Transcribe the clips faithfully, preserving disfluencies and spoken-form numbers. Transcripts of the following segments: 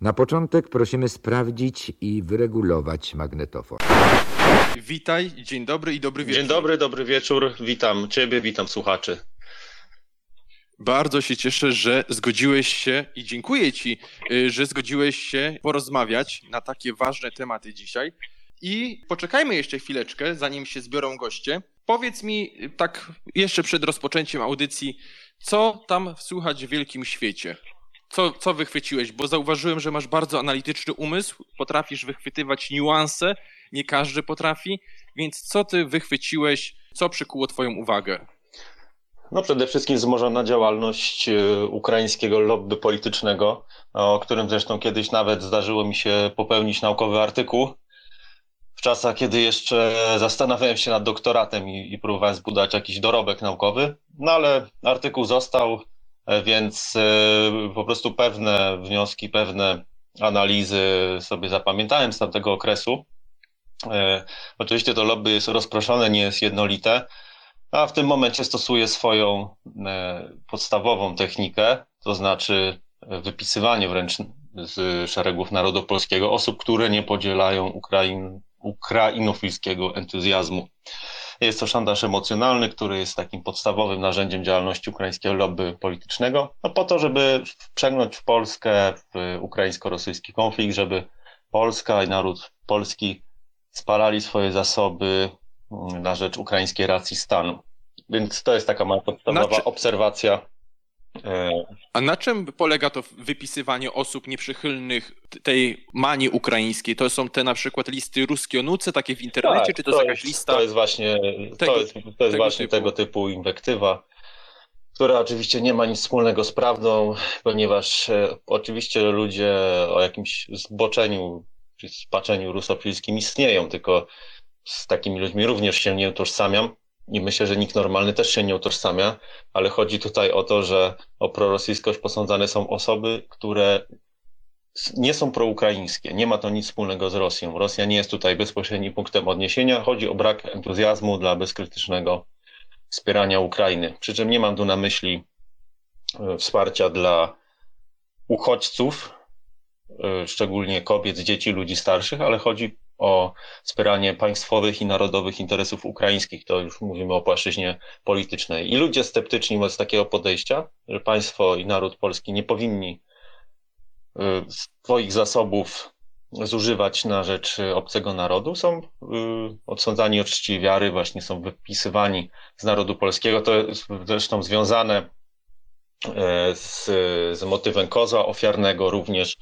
Na początek prosimy sprawdzić i wyregulować magnetofon. Witaj, dzień dobry i dobry wieczór. Dzień dobry, dobry wieczór. Witam Ciebie, witam słuchaczy. Bardzo się cieszę, że zgodziłeś się i dziękuję Ci, że zgodziłeś się porozmawiać na takie ważne tematy dzisiaj. I poczekajmy jeszcze chwileczkę, zanim się zbiorą goście. Powiedz mi tak jeszcze przed rozpoczęciem audycji, co tam słychać w wielkim świecie? Co, co wychwyciłeś? Bo zauważyłem, że masz bardzo analityczny umysł, potrafisz wychwytywać niuanse, nie każdy potrafi, więc co ty wychwyciłeś, co przykuło twoją uwagę? No przede wszystkim wzmożona działalność ukraińskiego lobby politycznego, o którym zresztą kiedyś nawet zdarzyło mi się popełnić naukowy artykuł. W czasach, kiedy jeszcze zastanawiałem się nad doktoratem i, i próbowałem zbudować jakiś dorobek naukowy, no ale artykuł został, więc po prostu pewne wnioski, pewne analizy sobie zapamiętałem z tamtego okresu. Oczywiście to lobby jest rozproszone, nie jest jednolite, a w tym momencie stosuję swoją podstawową technikę, to znaczy wypisywanie wręcz z szeregów narodu polskiego osób, które nie podzielają Ukrain, ukrainofilskiego entuzjazmu. Jest to szantaż emocjonalny, który jest takim podstawowym narzędziem działalności ukraińskiego lobby politycznego, no po to, żeby przegnąć w Polskę w ukraińsko-rosyjski konflikt, żeby Polska i naród polski spalali swoje zasoby na rzecz ukraińskiej racji stanu. Więc to jest taka moja podstawowa czy... obserwacja. A na czym polega to wypisywanie osób nieprzychylnych tej manii ukraińskiej? To są te na przykład listy ruskionuce, takie w internecie, tak, czy to, to jest jakaś lista? To jest właśnie tego, to jest, to jest tego, właśnie typu. tego typu inwektywa, która oczywiście nie ma nic wspólnego z prawdą, ponieważ e, oczywiście ludzie o jakimś zboczeniu czy spaczeniu rusofilskim istnieją, tylko z takimi ludźmi również się nie utożsamiam. I myślę, że nikt normalny też się nie utożsamia, ale chodzi tutaj o to, że o prorosyjskość posądzane są osoby, które nie są proukraińskie. Nie ma to nic wspólnego z Rosją. Rosja nie jest tutaj bezpośrednim punktem odniesienia. Chodzi o brak entuzjazmu dla bezkrytycznego wspierania Ukrainy. Przy czym nie mam tu na myśli wsparcia dla uchodźców, szczególnie kobiet, dzieci, ludzi starszych, ale chodzi o wspieranie państwowych i narodowych interesów ukraińskich, to już mówimy o płaszczyźnie politycznej. I ludzie sceptyczni wobec takiego podejścia, że państwo i naród polski nie powinni swoich zasobów zużywać na rzecz obcego narodu, są odsądzani od czci wiary, właśnie są wypisywani z narodu polskiego. To jest zresztą związane z, z motywem kozła ofiarnego również.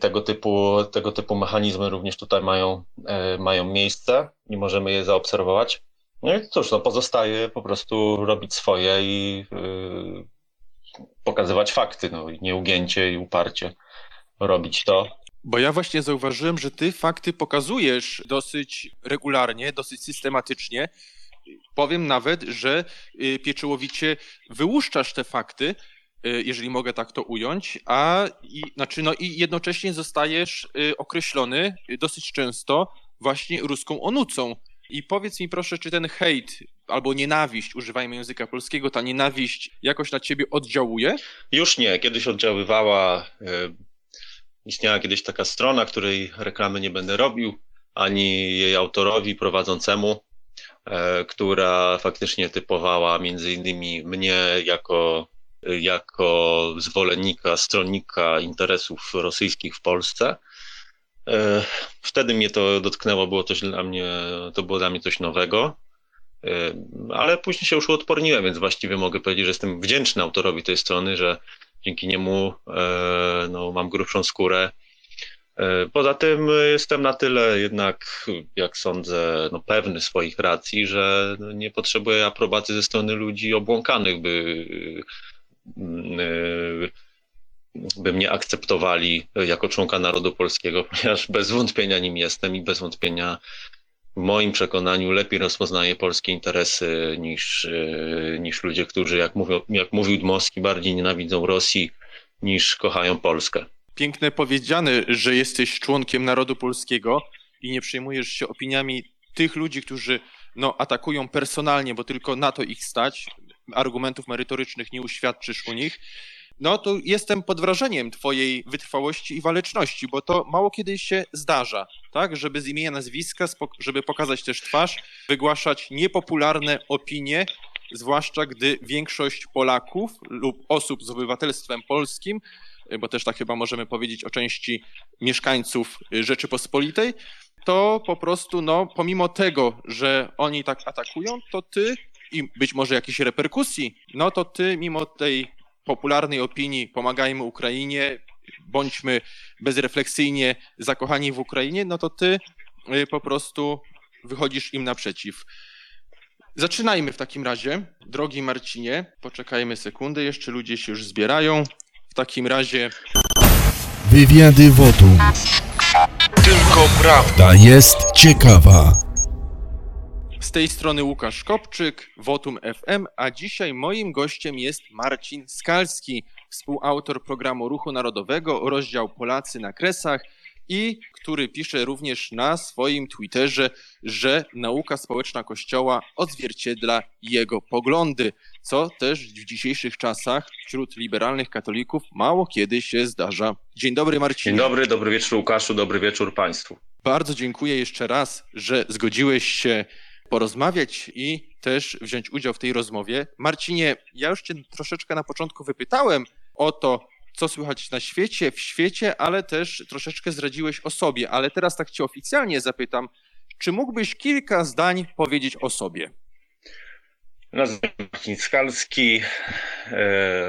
Tego typu, tego typu mechanizmy również tutaj mają, mają miejsce i możemy je zaobserwować. No i cóż, no pozostaje po prostu robić swoje i yy, pokazywać fakty, no i nieugięcie i uparcie robić to. Bo ja właśnie zauważyłem, że ty fakty pokazujesz dosyć regularnie, dosyć systematycznie. Powiem nawet, że pieczołowicie wyłuszczasz te fakty, jeżeli mogę tak to ująć, a i, znaczy, no i jednocześnie zostajesz określony dosyć często właśnie ruską onucą. I powiedz mi proszę, czy ten hejt albo nienawiść, używajmy języka polskiego, ta nienawiść jakoś na ciebie oddziałuje? Już nie, kiedyś oddziaływała, istniała kiedyś taka strona, której reklamy nie będę robił, ani jej autorowi, prowadzącemu, która faktycznie typowała między innymi mnie jako jako zwolennika, stronnika interesów rosyjskich w Polsce. Wtedy mnie to dotknęło, było coś dla mnie, to było dla mnie coś nowego, ale później się już uodporniłem, więc właściwie mogę powiedzieć, że jestem wdzięczny autorowi tej strony, że dzięki niemu no, mam grubszą skórę. Poza tym jestem na tyle jednak, jak sądzę, no, pewny swoich racji, że nie potrzebuję aprobaty ze strony ludzi obłąkanych, by by mnie akceptowali jako członka narodu polskiego, ponieważ bez wątpienia nim jestem i bez wątpienia w moim przekonaniu lepiej rozpoznaję polskie interesy niż, niż ludzie, którzy jak mówią, jak mówił Dmowski, bardziej nienawidzą Rosji niż kochają Polskę. Pięknie powiedziane, że jesteś członkiem narodu polskiego i nie przejmujesz się opiniami tych ludzi, którzy no, atakują personalnie, bo tylko na to ich stać. Argumentów merytorycznych nie uświadczysz u nich, no to jestem pod wrażeniem twojej wytrwałości i waleczności, bo to mało kiedy się zdarza, tak, żeby z imienia nazwiska, żeby pokazać też twarz, wygłaszać niepopularne opinie, zwłaszcza gdy większość Polaków lub osób z obywatelstwem polskim, bo też tak chyba możemy powiedzieć o części mieszkańców Rzeczypospolitej, to po prostu no, pomimo tego, że oni tak atakują, to ty i być może jakichś reperkusji, no to ty mimo tej popularnej opinii pomagajmy Ukrainie, bądźmy bezrefleksyjnie zakochani w Ukrainie, no to ty po prostu wychodzisz im naprzeciw. Zaczynajmy w takim razie, drogi Marcinie, poczekajmy sekundę, jeszcze ludzie się już zbierają. W takim razie... Wywiady Votum. Tylko prawda jest ciekawa. Z tej strony Łukasz Kopczyk, Votum F M, a dzisiaj moim gościem jest Marcin Skalski, współautor programu Ruchu Narodowego, rozdział Polacy na Kresach i który pisze również na swoim Twitterze, że nauka społeczna Kościoła odzwierciedla jego poglądy, co też w dzisiejszych czasach wśród liberalnych katolików mało kiedy się zdarza. Dzień dobry, Marcinie. Dzień dobry, dobry wieczór, Łukaszu, dobry wieczór Państwu. Bardzo dziękuję jeszcze raz, że zgodziłeś się porozmawiać i też wziąć udział w tej rozmowie. Marcinie, ja już cię troszeczkę na początku wypytałem o to, co słychać na świecie, w świecie, ale też troszeczkę zdradziłeś o sobie. Ale teraz tak cię oficjalnie zapytam, czy mógłbyś kilka zdań powiedzieć o sobie? Nazywam się Marcin Skalski,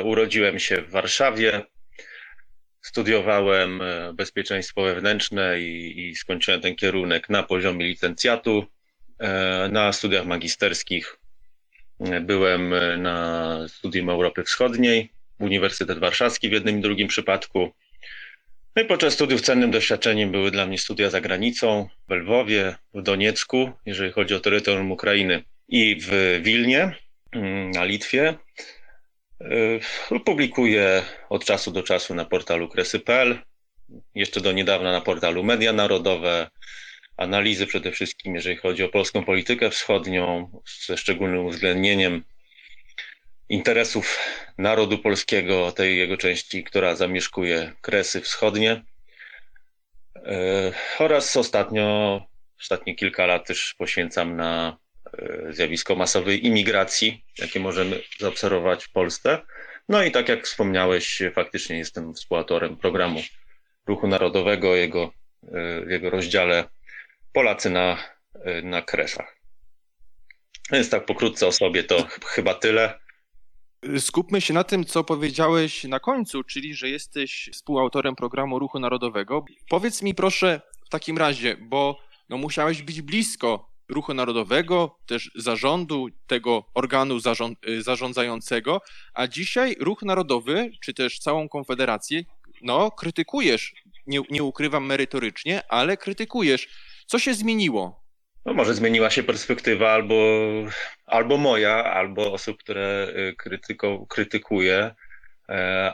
urodziłem się w Warszawie, studiowałem bezpieczeństwo wewnętrzne i, i skończyłem ten kierunek na poziomie licencjatu. Na studiach magisterskich byłem na Studium Europy Wschodniej, Uniwersytet Warszawski w jednym i drugim przypadku. No i podczas studiów cennym doświadczeniem były dla mnie studia za granicą, w Lwowie, w Doniecku, jeżeli chodzi o terytorium Ukrainy, i w Wilnie, na Litwie. Publikuję od czasu do czasu na portalu kresy kropka pe el, jeszcze do niedawna na portalu Media Narodowe, analizy przede wszystkim, jeżeli chodzi o polską politykę wschodnią, ze szczególnym uwzględnieniem interesów narodu polskiego, tej jego części, która zamieszkuje Kresy Wschodnie, oraz ostatnio, ostatnie kilka lat też poświęcam na zjawisko masowej imigracji, jakie możemy zaobserwować w Polsce. No i tak jak wspomniałeś, faktycznie jestem współautorem programu Ruchu Narodowego, jego, jego rozdziale Polacy na, na Kresach. Więc tak pokrótce o sobie to ch- chyba tyle. Skupmy się na tym, co powiedziałeś na końcu, czyli że jesteś współautorem programu Ruchu Narodowego. Powiedz mi proszę w takim razie, bo no, musiałeś być blisko Ruchu Narodowego, też zarządu, tego organu zarząd, zarządzającego, a dzisiaj Ruch Narodowy, czy też całą Konfederację, no krytykujesz, nie, nie ukrywam merytorycznie, ale krytykujesz. Co się zmieniło? No może zmieniła się perspektywa albo, albo moja, albo osób, które krytyko, krytykuję,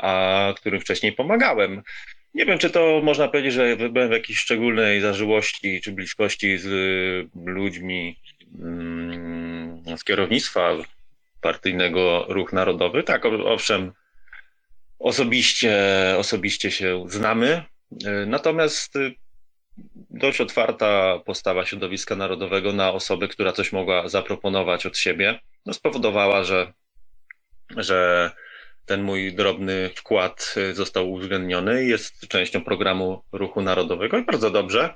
a którym wcześniej pomagałem. Nie wiem, czy to można powiedzieć, że byłem w jakiejś szczególnej zażyłości czy bliskości z ludźmi z kierownictwa partyjnego Ruch Narodowy. Tak, owszem, osobiście, osobiście się znamy, natomiast dość otwarta postawa środowiska narodowego na osobę, która coś mogła zaproponować od siebie, no spowodowała, że, że ten mój drobny wkład został uwzględniony i jest częścią programu Ruchu Narodowego i bardzo dobrze.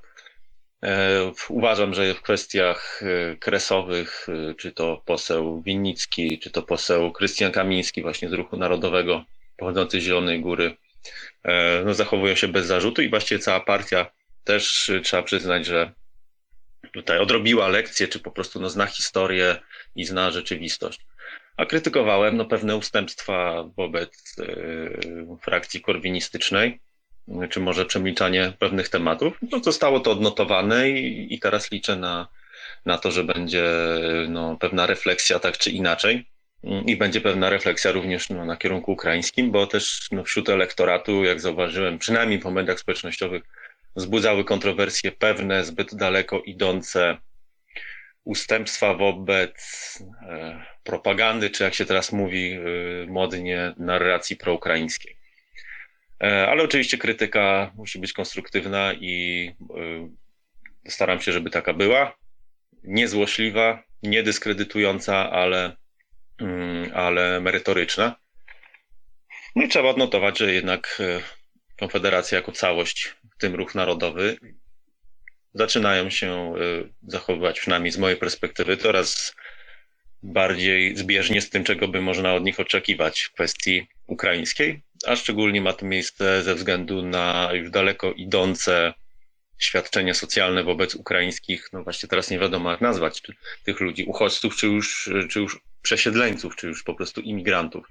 Uważam, że w kwestiach kresowych, czy to poseł Winnicki, czy to poseł Krystian Kamiński właśnie z Ruchu Narodowego, pochodzący z Zielonej Góry, no zachowują się bez zarzutu i właściwie cała partia też trzeba przyznać, że tutaj odrobiła lekcję, czy po prostu no, zna historię i zna rzeczywistość. A krytykowałem no, pewne ustępstwa wobec yy, frakcji korwinistycznej, yy, czy może przemilczanie pewnych tematów. No, zostało to odnotowane i, i teraz liczę na, na to, że będzie no, pewna refleksja tak czy inaczej. I będzie pewna refleksja również no, na kierunku ukraińskim, bo też no, wśród elektoratu, jak zauważyłem, przynajmniej po mediach społecznościowych, wzbudzały kontrowersje pewne zbyt daleko idące ustępstwa wobec propagandy, czy jak się teraz mówi modnie, narracji proukraińskiej. Ale oczywiście krytyka musi być konstruktywna i staram się, żeby taka była. Niezłośliwa, niedyskredytująca, ale, ale merytoryczna. No i trzeba odnotować, że jednak Konfederacja jako całość, w tym Ruch Narodowy, zaczynają się zachowywać, przynajmniej z mojej perspektywy, coraz bardziej zbieżnie z tym, czego by można od nich oczekiwać w kwestii ukraińskiej, a szczególnie ma to miejsce ze względu na już daleko idące świadczenia socjalne wobec ukraińskich, no właśnie teraz nie wiadomo jak nazwać, czy tych ludzi, uchodźców, czy już, czy już przesiedleńców, czy już po prostu imigrantów.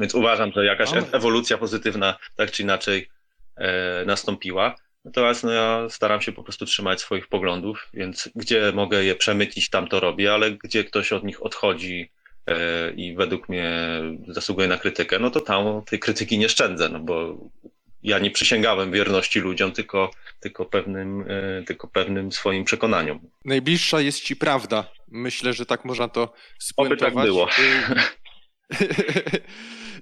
Więc uważam, że jakaś ewolucja pozytywna tak czy inaczej e, nastąpiła. Natomiast no, ja staram się po prostu trzymać swoich poglądów, więc gdzie mogę je przemycić, tam to robię, ale gdzie ktoś od nich odchodzi e, i według mnie zasługuje na krytykę, no to tam tej krytyki nie szczędzę, no bo ja nie przysięgałem wierności ludziom, tylko, tylko, pewnym, e, tylko pewnym swoim przekonaniom. Najbliższa jest ci prawda. Myślę, że tak można to spuentować. Oby tak było.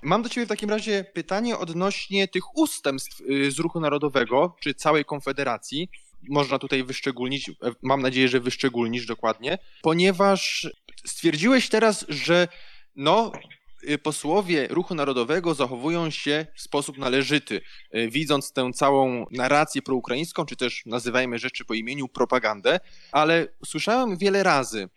Mam do ciebie w takim razie pytanie odnośnie tych ustępstw z Ruchu Narodowego, czy całej Konfederacji. Można tutaj wyszczególnić, mam nadzieję, że wyszczególnisz dokładnie, ponieważ stwierdziłeś teraz, że no, posłowie Ruchu Narodowego zachowują się w sposób należyty, widząc tę całą narrację proukraińską, czy też nazywajmy rzeczy po imieniu propagandę, ale słyszałem wiele razy,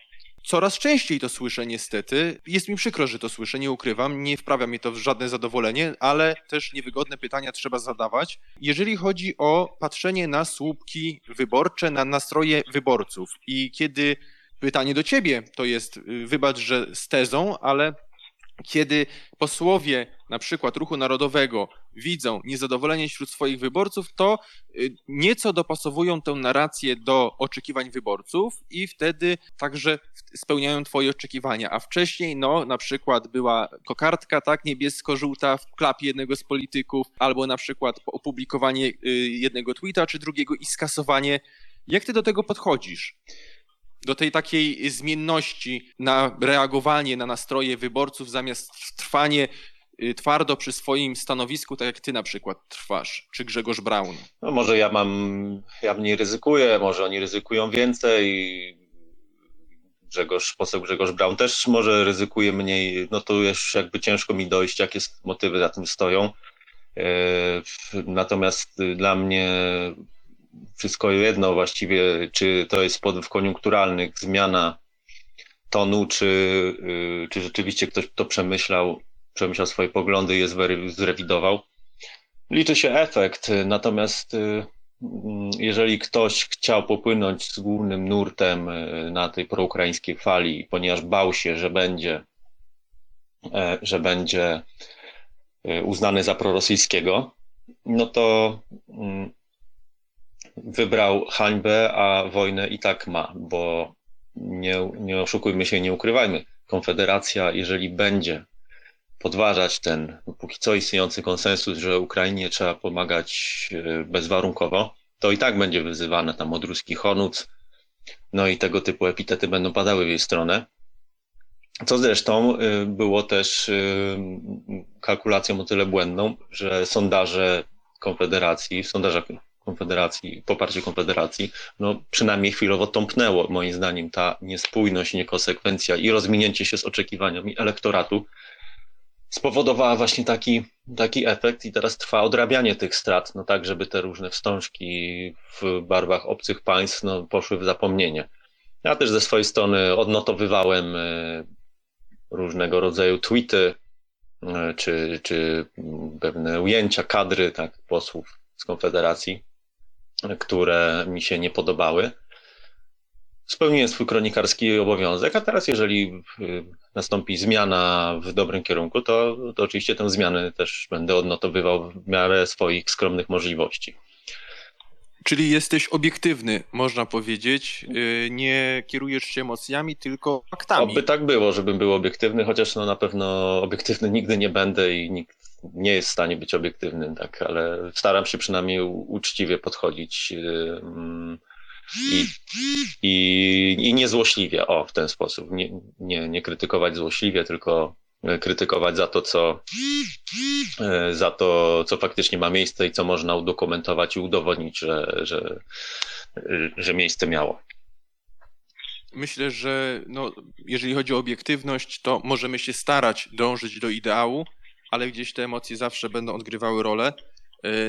coraz częściej to słyszę niestety. Jest mi przykro, że to słyszę, nie ukrywam. Nie wprawia mnie to w żadne zadowolenie, ale też niewygodne pytania trzeba zadawać. Jeżeli chodzi o patrzenie na słupki wyborcze, na nastroje wyborców. I kiedy pytanie do ciebie to jest, wybacz, że z tezą, ale kiedy posłowie na przykład Ruchu Narodowego widzą niezadowolenie wśród swoich wyborców, to nieco dopasowują tę narrację do oczekiwań wyborców i wtedy także spełniają twoje oczekiwania. A wcześniej, no, na przykład była kokardka, tak, niebiesko-żółta w klapie jednego z polityków, albo na przykład opublikowanie jednego tweeta czy drugiego i skasowanie. Jak ty do tego podchodzisz? Do tej takiej zmienności na reagowanie na nastroje wyborców zamiast trwanie twardo przy swoim stanowisku, tak jak ty na przykład trwasz, czy Grzegorz Braun? No może ja mam, ja mniej ryzykuję, może oni ryzykują więcej. Grzegorz, poseł Grzegorz Braun też może ryzykuje mniej. No to już jakby ciężko mi dojść, jakie motywy za tym stoją. Natomiast dla mnie wszystko jedno właściwie, czy to jest w koniunkturalnych zmiana tonu, czy, czy rzeczywiście ktoś to przemyślał, przemyślał swoje poglądy i je zrewidował. Liczy się efekt, natomiast jeżeli ktoś chciał popłynąć z głównym nurtem na tej proukraińskiej fali, ponieważ bał się, że będzie, że będzie uznany za prorosyjskiego, no to wybrał hańbę, a wojnę i tak ma, bo nie, nie oszukujmy się, nie ukrywajmy. Konfederacja, jeżeli będzie podważać ten póki co istniejący konsensus, że Ukrainie trzeba pomagać bezwarunkowo, to i tak będzie wyzywana tam od ruskich onuc, no i tego typu epitety będą padały w jej stronę. Co zresztą było też kalkulacją o tyle błędną, że sondaże Konfederacji, sondaże Konfederacji, poparcie Konfederacji, no przynajmniej chwilowo tąpnęło, moim zdaniem, ta niespójność, niekonsekwencja i rozminięcie się z oczekiwaniami elektoratu spowodowała właśnie taki, taki efekt i teraz trwa odrabianie tych strat, no tak, żeby te różne wstążki w barwach obcych państw no, poszły w zapomnienie. Ja też ze swojej strony odnotowywałem różnego rodzaju tweety, czy, czy pewne ujęcia, kadry tak, posłów z Konfederacji, które mi się nie podobały. Spełniłem swój kronikarski obowiązek, a teraz jeżeli nastąpi zmiana w dobrym kierunku, to, to oczywiście tę zmianę też będę odnotowywał w miarę swoich skromnych możliwości. Czyli jesteś obiektywny, można powiedzieć, nie kierujesz się emocjami, tylko faktami. Oby tak było, żebym był obiektywny, chociaż no na pewno obiektywny nigdy nie będę i nikt nie jest w stanie być obiektywnym, tak, ale staram się przynajmniej uczciwie podchodzić i, i, i nie złośliwie, o, w ten sposób. Nie, nie, nie krytykować złośliwie, tylko krytykować za to, co, za to, co faktycznie ma miejsce i co można udokumentować i udowodnić, że, że, że miejsce miało. Myślę, że no, jeżeli chodzi o obiektywność, to możemy się starać dążyć do ideału, ale gdzieś te emocje zawsze będą odgrywały rolę.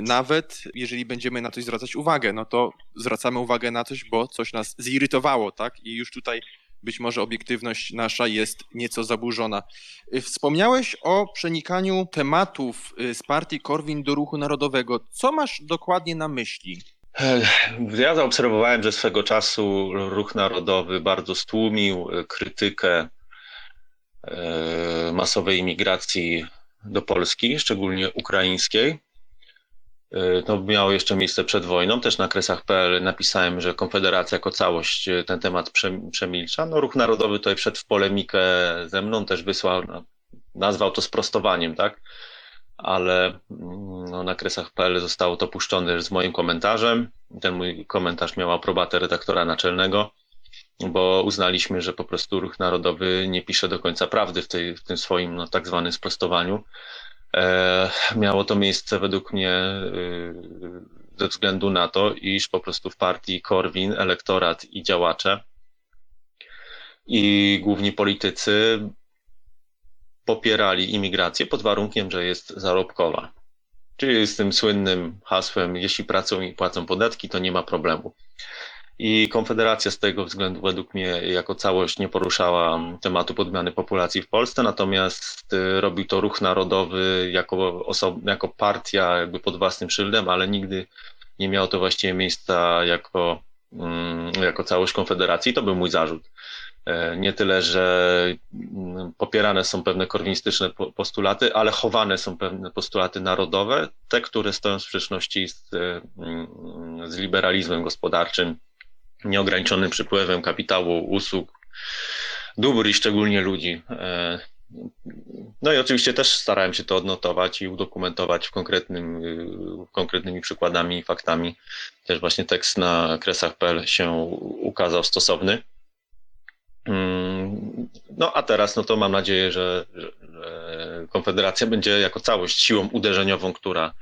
Nawet jeżeli będziemy na coś zwracać uwagę, no to zwracamy uwagę na coś, bo coś nas zirytowało, tak? I już tutaj być może obiektywność nasza jest nieco zaburzona. Wspomniałeś o przenikaniu tematów z partii Korwin do Ruchu Narodowego. Co masz dokładnie na myśli? Ja zaobserwowałem, że swego czasu Ruch Narodowy bardzo stłumił krytykę masowej imigracji do Polski, szczególnie ukraińskiej. To miało jeszcze miejsce przed wojną. Też na kresach kropka pe el napisałem, że Konfederacja jako całość ten temat przemilcza. No, Ruch Narodowy tutaj wszedł w polemikę ze mną, też wysłał, nazwał to sprostowaniem, tak? Ale no, na kresach kropka pe el zostało to puszczone z moim komentarzem. Ten mój komentarz miał aprobatę redaktora naczelnego, bo uznaliśmy, że po prostu Ruch Narodowy nie pisze do końca prawdy w, tej, w tym swoim no, tak zwanym sprostowaniu. E, miało to miejsce według mnie y, ze względu na to, iż po prostu w partii Korwin elektorat i działacze i główni politycy popierali imigrację pod warunkiem, że jest zarobkowa. Czyli z tym słynnym hasłem, jeśli pracują i płacą podatki, to nie ma problemu. I Konfederacja z tego względu według mnie jako całość nie poruszała tematu podmiany populacji w Polsce, natomiast robił to Ruch Narodowy jako, oso- jako partia jakby pod własnym szyldem, ale nigdy nie miało to właściwie miejsca jako, jako całość Konfederacji. To był mój zarzut. Nie tyle, że popierane są pewne korwinistyczne postulaty, ale chowane są pewne postulaty narodowe, te, które stoją w sprzeczności z, z liberalizmem gospodarczym, nieograniczonym przypływem kapitału, usług, dóbr i szczególnie ludzi. No i oczywiście też starałem się to odnotować i udokumentować w konkretnym, konkretnymi przykładami i faktami. Też właśnie tekst na kresach kropka pe el się ukazał stosowny. No a teraz no to mam nadzieję, że, że Konfederacja będzie jako całość siłą uderzeniową, która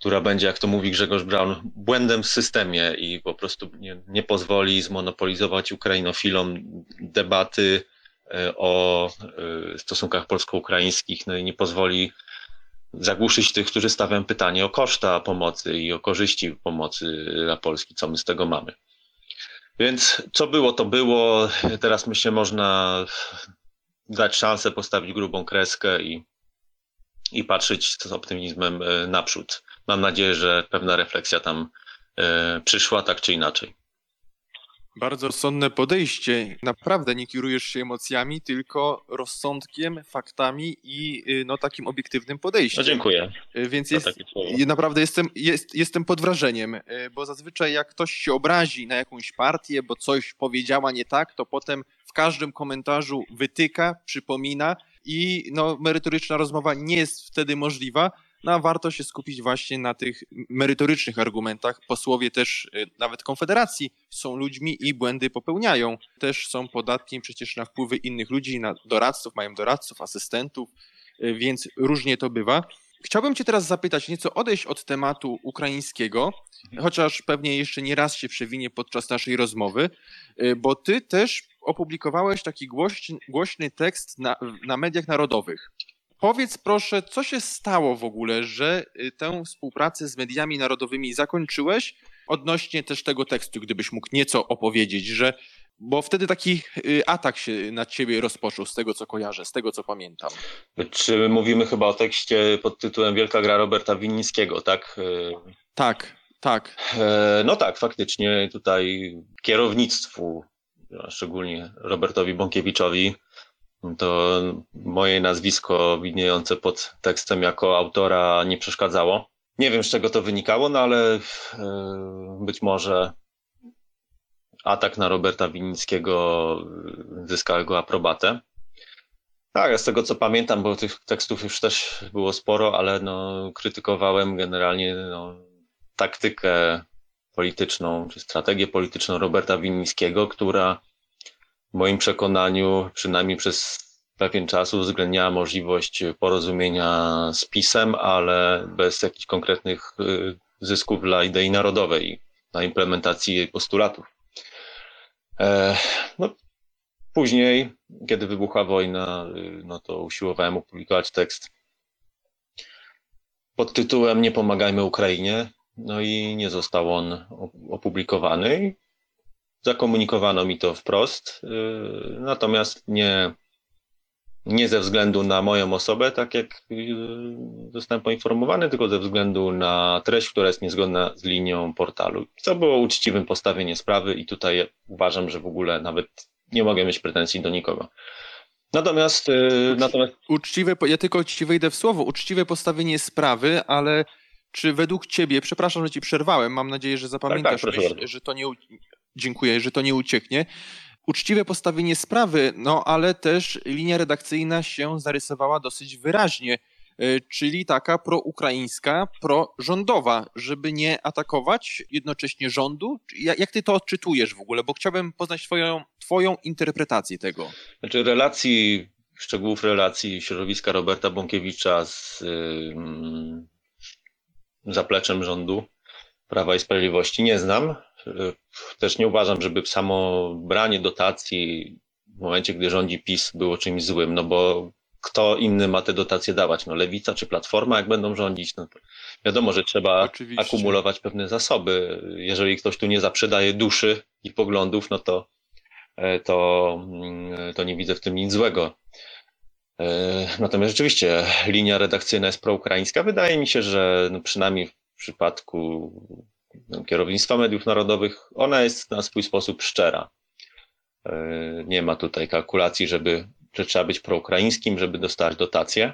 która będzie, jak to mówi Grzegorz Braun, błędem w systemie i po prostu nie, nie pozwoli zmonopolizować ukrainofilom debaty o stosunkach polsko-ukraińskich, no i nie pozwoli zagłuszyć tych, którzy stawiają pytanie o koszta pomocy i o korzyści pomocy dla Polski, co my z tego mamy. Więc co było, to było. Teraz myślę, można dać szansę, postawić grubą kreskę i i patrzeć z optymizmem naprzód. Mam nadzieję, że pewna refleksja tam przyszła, tak czy inaczej. Bardzo rozsądne podejście. Naprawdę nie kierujesz się emocjami, tylko rozsądkiem, faktami i no, takim obiektywnym podejściem. No, dziękuję. Więc jest, naprawdę jestem, jest, jestem pod wrażeniem, bo zazwyczaj jak ktoś się obrazi na jakąś partię, bo coś powiedziała nie tak, to potem w każdym komentarzu wytyka, przypomina, i no, merytoryczna rozmowa nie jest wtedy możliwa, no a warto się skupić właśnie na tych merytorycznych argumentach. Posłowie też, nawet Konfederacji, są ludźmi i błędy popełniają. Też są podatni przecież na wpływy innych ludzi, na doradców, mają doradców, asystentów, więc różnie to bywa. Chciałbym cię teraz zapytać, nieco odejść od tematu ukraińskiego, chociaż pewnie jeszcze nie raz się przewinie podczas naszej rozmowy, bo ty też opublikowałeś taki głośny, głośny tekst na, na mediach narodowych. Powiedz proszę, co się stało w ogóle, że tę współpracę z mediami narodowymi zakończyłeś? Odnośnie też tego tekstu, gdybyś mógł nieco opowiedzieć, że, bo wtedy taki atak się na ciebie rozpoczął, z tego co kojarzę, z tego co pamiętam. Czy mówimy chyba o tekście pod tytułem Wielka gra Roberta Winnickiego, tak? Tak, tak. No tak, faktycznie tutaj kierownictwu, szczególnie Robertowi Bąkiewiczowi, to moje nazwisko widniejące pod tekstem jako autora nie przeszkadzało. Nie wiem, z czego to wynikało, no ale być może atak na Roberta Winnickiego zyskał jego aprobatę. Tak, ja z tego co pamiętam, bo tych tekstów już też było sporo, ale no, krytykowałem generalnie no, taktykę polityczną, czy strategię polityczną Roberta Winnickiego, która w moim przekonaniu przynajmniej przez pewien czas uwzględniała możliwość porozumienia z PiS-em, ale bez jakichś konkretnych zysków dla idei narodowej, na implementacji jej postulatów. No, później, kiedy wybuchła wojna, no to usiłowałem opublikować tekst pod tytułem Nie pomagajmy Ukrainie, no i nie został on opublikowany. Zakomunikowano mi to wprost, natomiast nie, nie ze względu na moją osobę, tak jak zostałem poinformowany, tylko ze względu na treść, która jest niezgodna z linią portalu, co było uczciwym postawieniem sprawy i tutaj uważam, że w ogóle nawet nie mogę mieć pretensji do nikogo. Natomiast... natomiast... Uczciwe, ja tylko ci wejdę w słowo, uczciwe postawienie sprawy, ale czy według ciebie, przepraszam, że ci przerwałem, mam nadzieję, że zapamiętasz, tak, tak, że to nie... Dziękuję, że to nie ucieknie. Uczciwe postawienie sprawy, no ale też linia redakcyjna się zarysowała dosyć wyraźnie, czyli taka proukraińska, prorządowa, żeby nie atakować jednocześnie rządu. Jak ty to odczytujesz w ogóle? Bo chciałbym poznać twoją, twoją interpretację tego. Znaczy relacji, szczegółów relacji środowiska Roberta Bąkiewicza z yy, zapleczem rządu Prawa i Sprawiedliwości nie znam. Też nie uważam, żeby samo branie dotacji w momencie, gdy rządzi PiS, było czymś złym, no bo kto inny ma te dotacje dawać? No Lewica czy Platforma, jak będą rządzić? No to wiadomo, że trzeba Oczywiście. akumulować pewne zasoby. Jeżeli ktoś tu nie zaprzedaje duszy i poglądów, no to, to, to nie widzę w tym nic złego. Natomiast rzeczywiście linia redakcyjna jest proukraińska. Wydaje mi się, że no przynajmniej w przypadku kierownictwa mediów narodowych, ona jest na swój sposób szczera. Nie ma tutaj kalkulacji, żeby, że trzeba być proukraińskim, żeby dostać dotacje.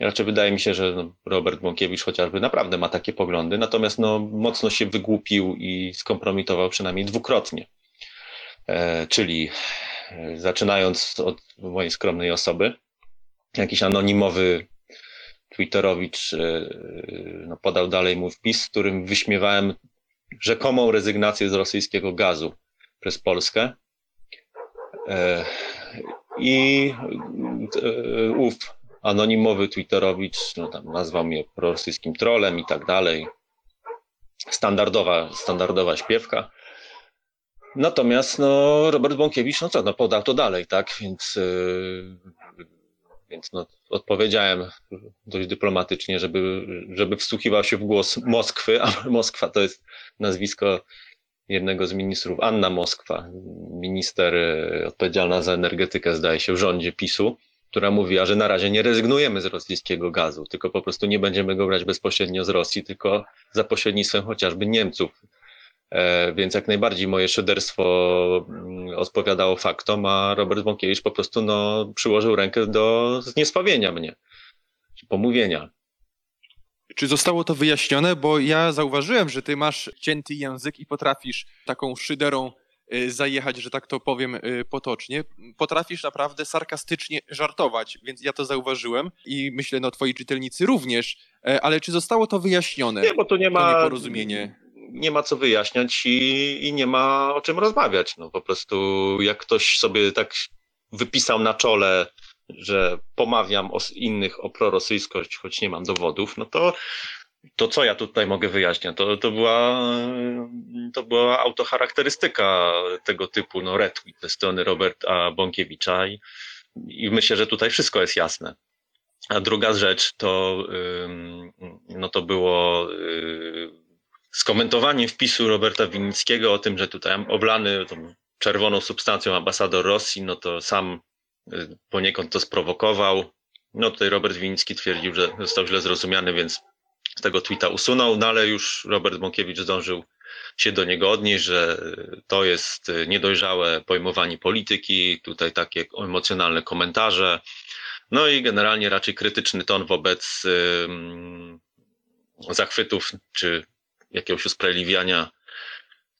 Raczej wydaje mi się, że Robert Bąkiewicz chociażby naprawdę ma takie poglądy, natomiast no, mocno się wygłupił i skompromitował przynajmniej dwukrotnie. Czyli zaczynając od mojej skromnej osoby, jakiś anonimowy Twitterowicz no, podał dalej mój wpis, w którym wyśmiewałem rzekomą rezygnację z rosyjskiego gazu przez Polskę. I ów anonimowy Twitterowicz no, tam nazwał mnie prorosyjskim trolem i tak dalej. Standardowa, standardowa śpiewka. Natomiast no, Robert Bąkiewicz no co, no, podał to dalej, tak? Więc... Yy... Więc no, odpowiedziałem dość dyplomatycznie, żeby, żeby wsłuchiwał się w głos Moskwy, a Moskwa to jest nazwisko jednego z ministrów, Anna Moskwa, minister odpowiedzialna za energetykę, zdaje się, w rządzie PiS-u, która mówiła, że na razie nie rezygnujemy z rosyjskiego gazu, tylko po prostu nie będziemy go brać bezpośrednio z Rosji, tylko za pośrednictwem chociażby Niemców. Więc jak najbardziej moje szyderstwo odpowiadało faktom, a Robert Bąkiewicz po prostu no, przyłożył rękę do zniesławienia mnie, czy pomówienia. Czy zostało to wyjaśnione? Bo ja zauważyłem, że ty masz cięty język i potrafisz taką szyderą zajechać, że tak to powiem potocznie. Potrafisz naprawdę sarkastycznie żartować, więc ja to zauważyłem i myślę, no twoi czytelnicy również. Ale czy zostało to wyjaśnione? Nie, bo to nie ma... To nieporozumienie. Nie ma co wyjaśniać i, i nie ma o czym rozmawiać. No po prostu jak ktoś sobie tak wypisał na czole, że pomawiam innych o prorosyjskość, choć nie mam dowodów, no to, to co ja tutaj mogę wyjaśniać? To, to, była, to była autocharakterystyka tego typu, no retweet ze strony Roberta Bąkiewicza i, i myślę, że tutaj wszystko jest jasne. A druga rzecz to, no to było... skomentowanie wpisu Roberta Winnickiego o tym, że tutaj oblany tą czerwoną substancją ambasador Rosji, no to sam poniekąd to sprowokował. No tutaj Robert Winnicki twierdził, że został źle zrozumiany, więc z tego tweeta usunął, no ale już Robert Bąkiewicz zdążył się do niego odnieść, że to jest niedojrzałe pojmowanie polityki, tutaj takie emocjonalne komentarze. No i generalnie raczej krytyczny ton wobec um, zachwytów czy jakiegoś usprawiedliwiania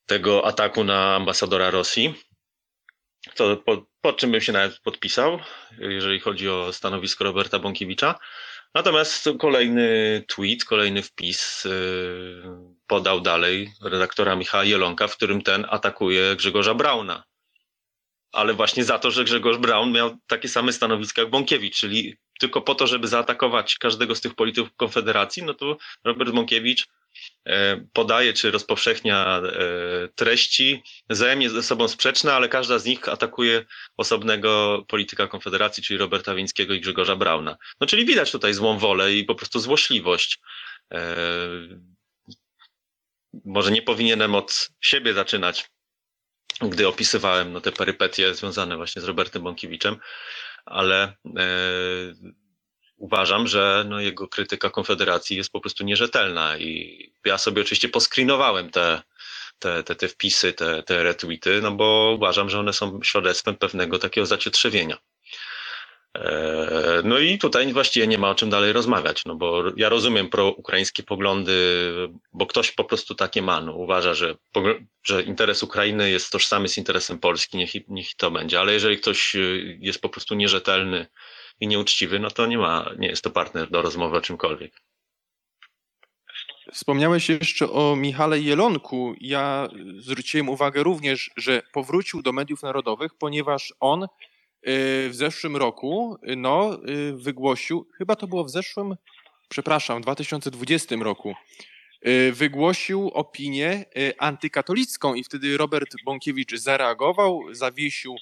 tego ataku na ambasadora Rosji, co, po, po czym bym się nawet podpisał, jeżeli chodzi o stanowisko Roberta Bąkiewicza. Natomiast kolejny tweet, kolejny wpis podał dalej redaktora Michała Jelonka, w którym ten atakuje Grzegorza Brauna. Ale właśnie za to, że Grzegorz Braun miał takie same stanowisko jak Bąkiewicz, czyli tylko po to, żeby zaatakować każdego z tych polityków Konfederacji, no to Robert Bąkiewicz podaje czy rozpowszechnia treści wzajemnie ze sobą sprzeczne, ale każda z nich atakuje osobnego polityka Konfederacji, czyli Roberta Winnickiego i Grzegorza Brauna. No czyli widać tutaj złą wolę i po prostu złośliwość. Może nie powinienem od siebie zaczynać, gdy opisywałem no, te perypetie związane właśnie z Robertem Bąkiewiczem, ale yy, uważam, że no, jego krytyka Konfederacji jest po prostu nierzetelna i ja sobie oczywiście poskrinowałem te, te, te, te wpisy, te, te retweety, no bo uważam, że one są świadectwem pewnego takiego zacietrzewienia. No i tutaj właściwie nie ma o czym dalej rozmawiać, no bo ja rozumiem proukraińskie poglądy, bo ktoś po prostu takie ma, no uważa, że, że interes Ukrainy jest tożsamy z interesem Polski, niech, niech to będzie, ale jeżeli ktoś jest po prostu nierzetelny i nieuczciwy, no to nie ma, nie jest to partner do rozmowy o czymkolwiek. Wspomniałeś jeszcze o Michale Jelonku. Ja zwróciłem uwagę również, że powrócił do mediów narodowych, ponieważ on w zeszłym roku no, wygłosił, chyba to było w zeszłym, przepraszam, w dwa tysiące dwudziestym roku, wygłosił opinię antykatolicką i wtedy Robert Bąkiewicz zareagował, zawiesił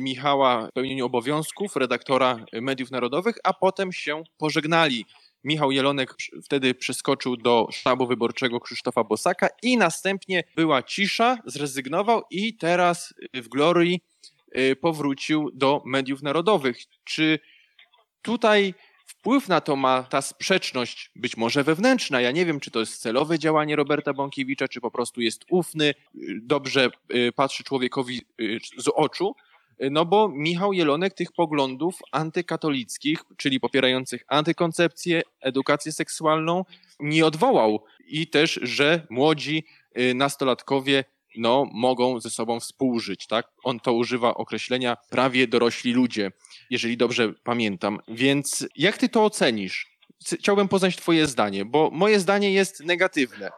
Michała w pełnieniu obowiązków redaktora mediów narodowych, a potem się pożegnali. Michał Jelonek wtedy przeskoczył do sztabu wyborczego Krzysztofa Bosaka i następnie była cisza, zrezygnował i teraz w glorii powrócił do mediów narodowych. Czy tutaj wpływ na to ma ta sprzeczność, być może wewnętrzna? Ja nie wiem, czy to jest celowe działanie Roberta Bąkiewicza, czy po prostu jest ufny, dobrze patrzy człowiekowi z oczu, no bo Michał Jelonek tych poglądów antykatolickich, czyli popierających antykoncepcję, edukację seksualną, nie odwołał i też, że młodzi nastolatkowie no, mogą ze sobą współżyć, tak? On to używa określenia prawie dorośli ludzie, jeżeli dobrze pamiętam. Więc jak ty to ocenisz? Chciałbym poznać twoje zdanie, bo moje zdanie jest negatywne,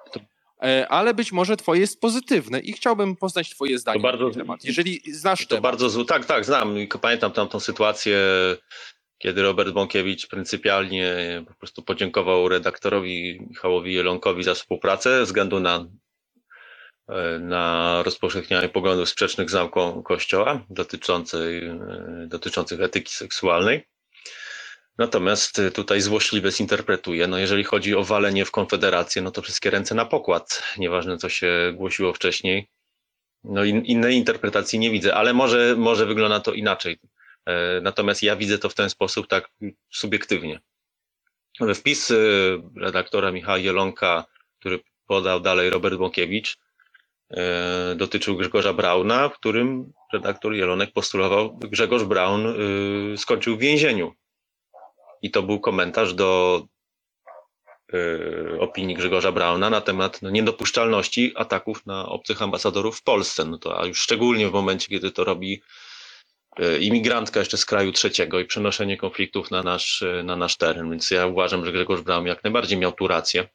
ale być może twoje jest pozytywne i chciałbym poznać twoje zdanie na ten temat. Jeżeli znasz to temat. Bardzo zło, tak, tak, znam i pamiętam tamtą sytuację, kiedy Robert Bąkiewicz pryncypialnie po prostu podziękował redaktorowi Michałowi Jelonkowi za współpracę ze względu na na rozpowszechnianie poglądów sprzecznych z nauką Kościoła dotyczących, dotyczących etyki seksualnej. Natomiast tutaj złośliwie zinterpretuje, no jeżeli chodzi o walenie w Konfederację, no to wszystkie ręce na pokład, nieważne co się głosiło wcześniej. No in, innej interpretacji nie widzę, ale może, może wygląda to inaczej. Natomiast ja widzę to w ten sposób tak subiektywnie. Wpis redaktora Michała Jelonka, który podał dalej Robert Bąkiewicz, dotyczył Grzegorza Brauna, w którym redaktor Jelonek postulował, Grzegorz Braun skończył w więzieniu. I to był komentarz do opinii Grzegorza Brauna na temat no, niedopuszczalności ataków na obcych ambasadorów w Polsce. No to, a już szczególnie w momencie, kiedy to robi imigrantka jeszcze z kraju trzeciego i przenoszenie konfliktów na nasz, na nasz teren. Więc ja uważam, że Grzegorz Braun jak najbardziej miał tu rację.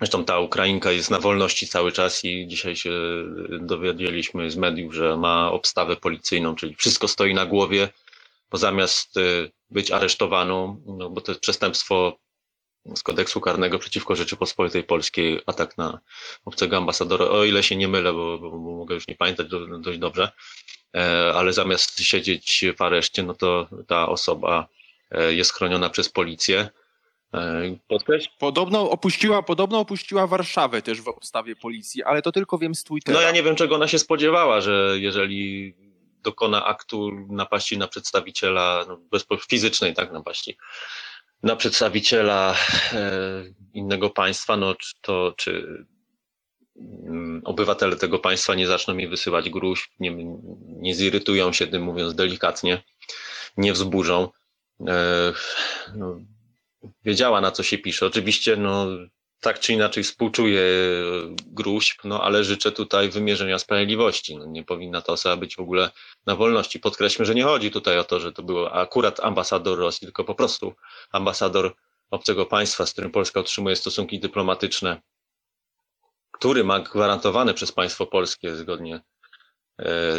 Zresztą ta Ukrainka jest na wolności cały czas i dzisiaj się dowiedzieliśmy z mediów, że ma obstawę policyjną, czyli wszystko stoi na głowie, bo zamiast być aresztowaną, no bo to jest przestępstwo z kodeksu karnego przeciwko Rzeczypospolitej Polskiej, atak na obcego ambasadora, o ile się nie mylę, bo, bo, bo mogę już nie pamiętać do, dość dobrze, ale zamiast siedzieć w areszcie, no to ta osoba jest chroniona przez policję. Podobno opuściła, podobno opuściła Warszawę też w obstawie policji, ale to tylko wiem z Twittera. No ja nie wiem, czego ona się spodziewała, że jeżeli dokona aktu napaści na przedstawiciela, no bez, fizycznej tak napaści, na przedstawiciela e, innego państwa, no to czy mm, obywatele tego państwa nie zaczną mi wysyłać gruźb, nie, nie zirytują się tym, mówiąc delikatnie, nie wzburzą. E, no, Wiedziała, na co się pisze. Oczywiście no, tak czy inaczej współczuję gruźb, no ale życzę tutaj wymierzenia sprawiedliwości. No, nie powinna ta osoba być w ogóle na wolności. Podkreślmy, że nie chodzi tutaj o to, że to był akurat ambasador Rosji, tylko po prostu ambasador obcego państwa, z którym Polska utrzymuje stosunki dyplomatyczne, który ma gwarantowane przez państwo polskie zgodnie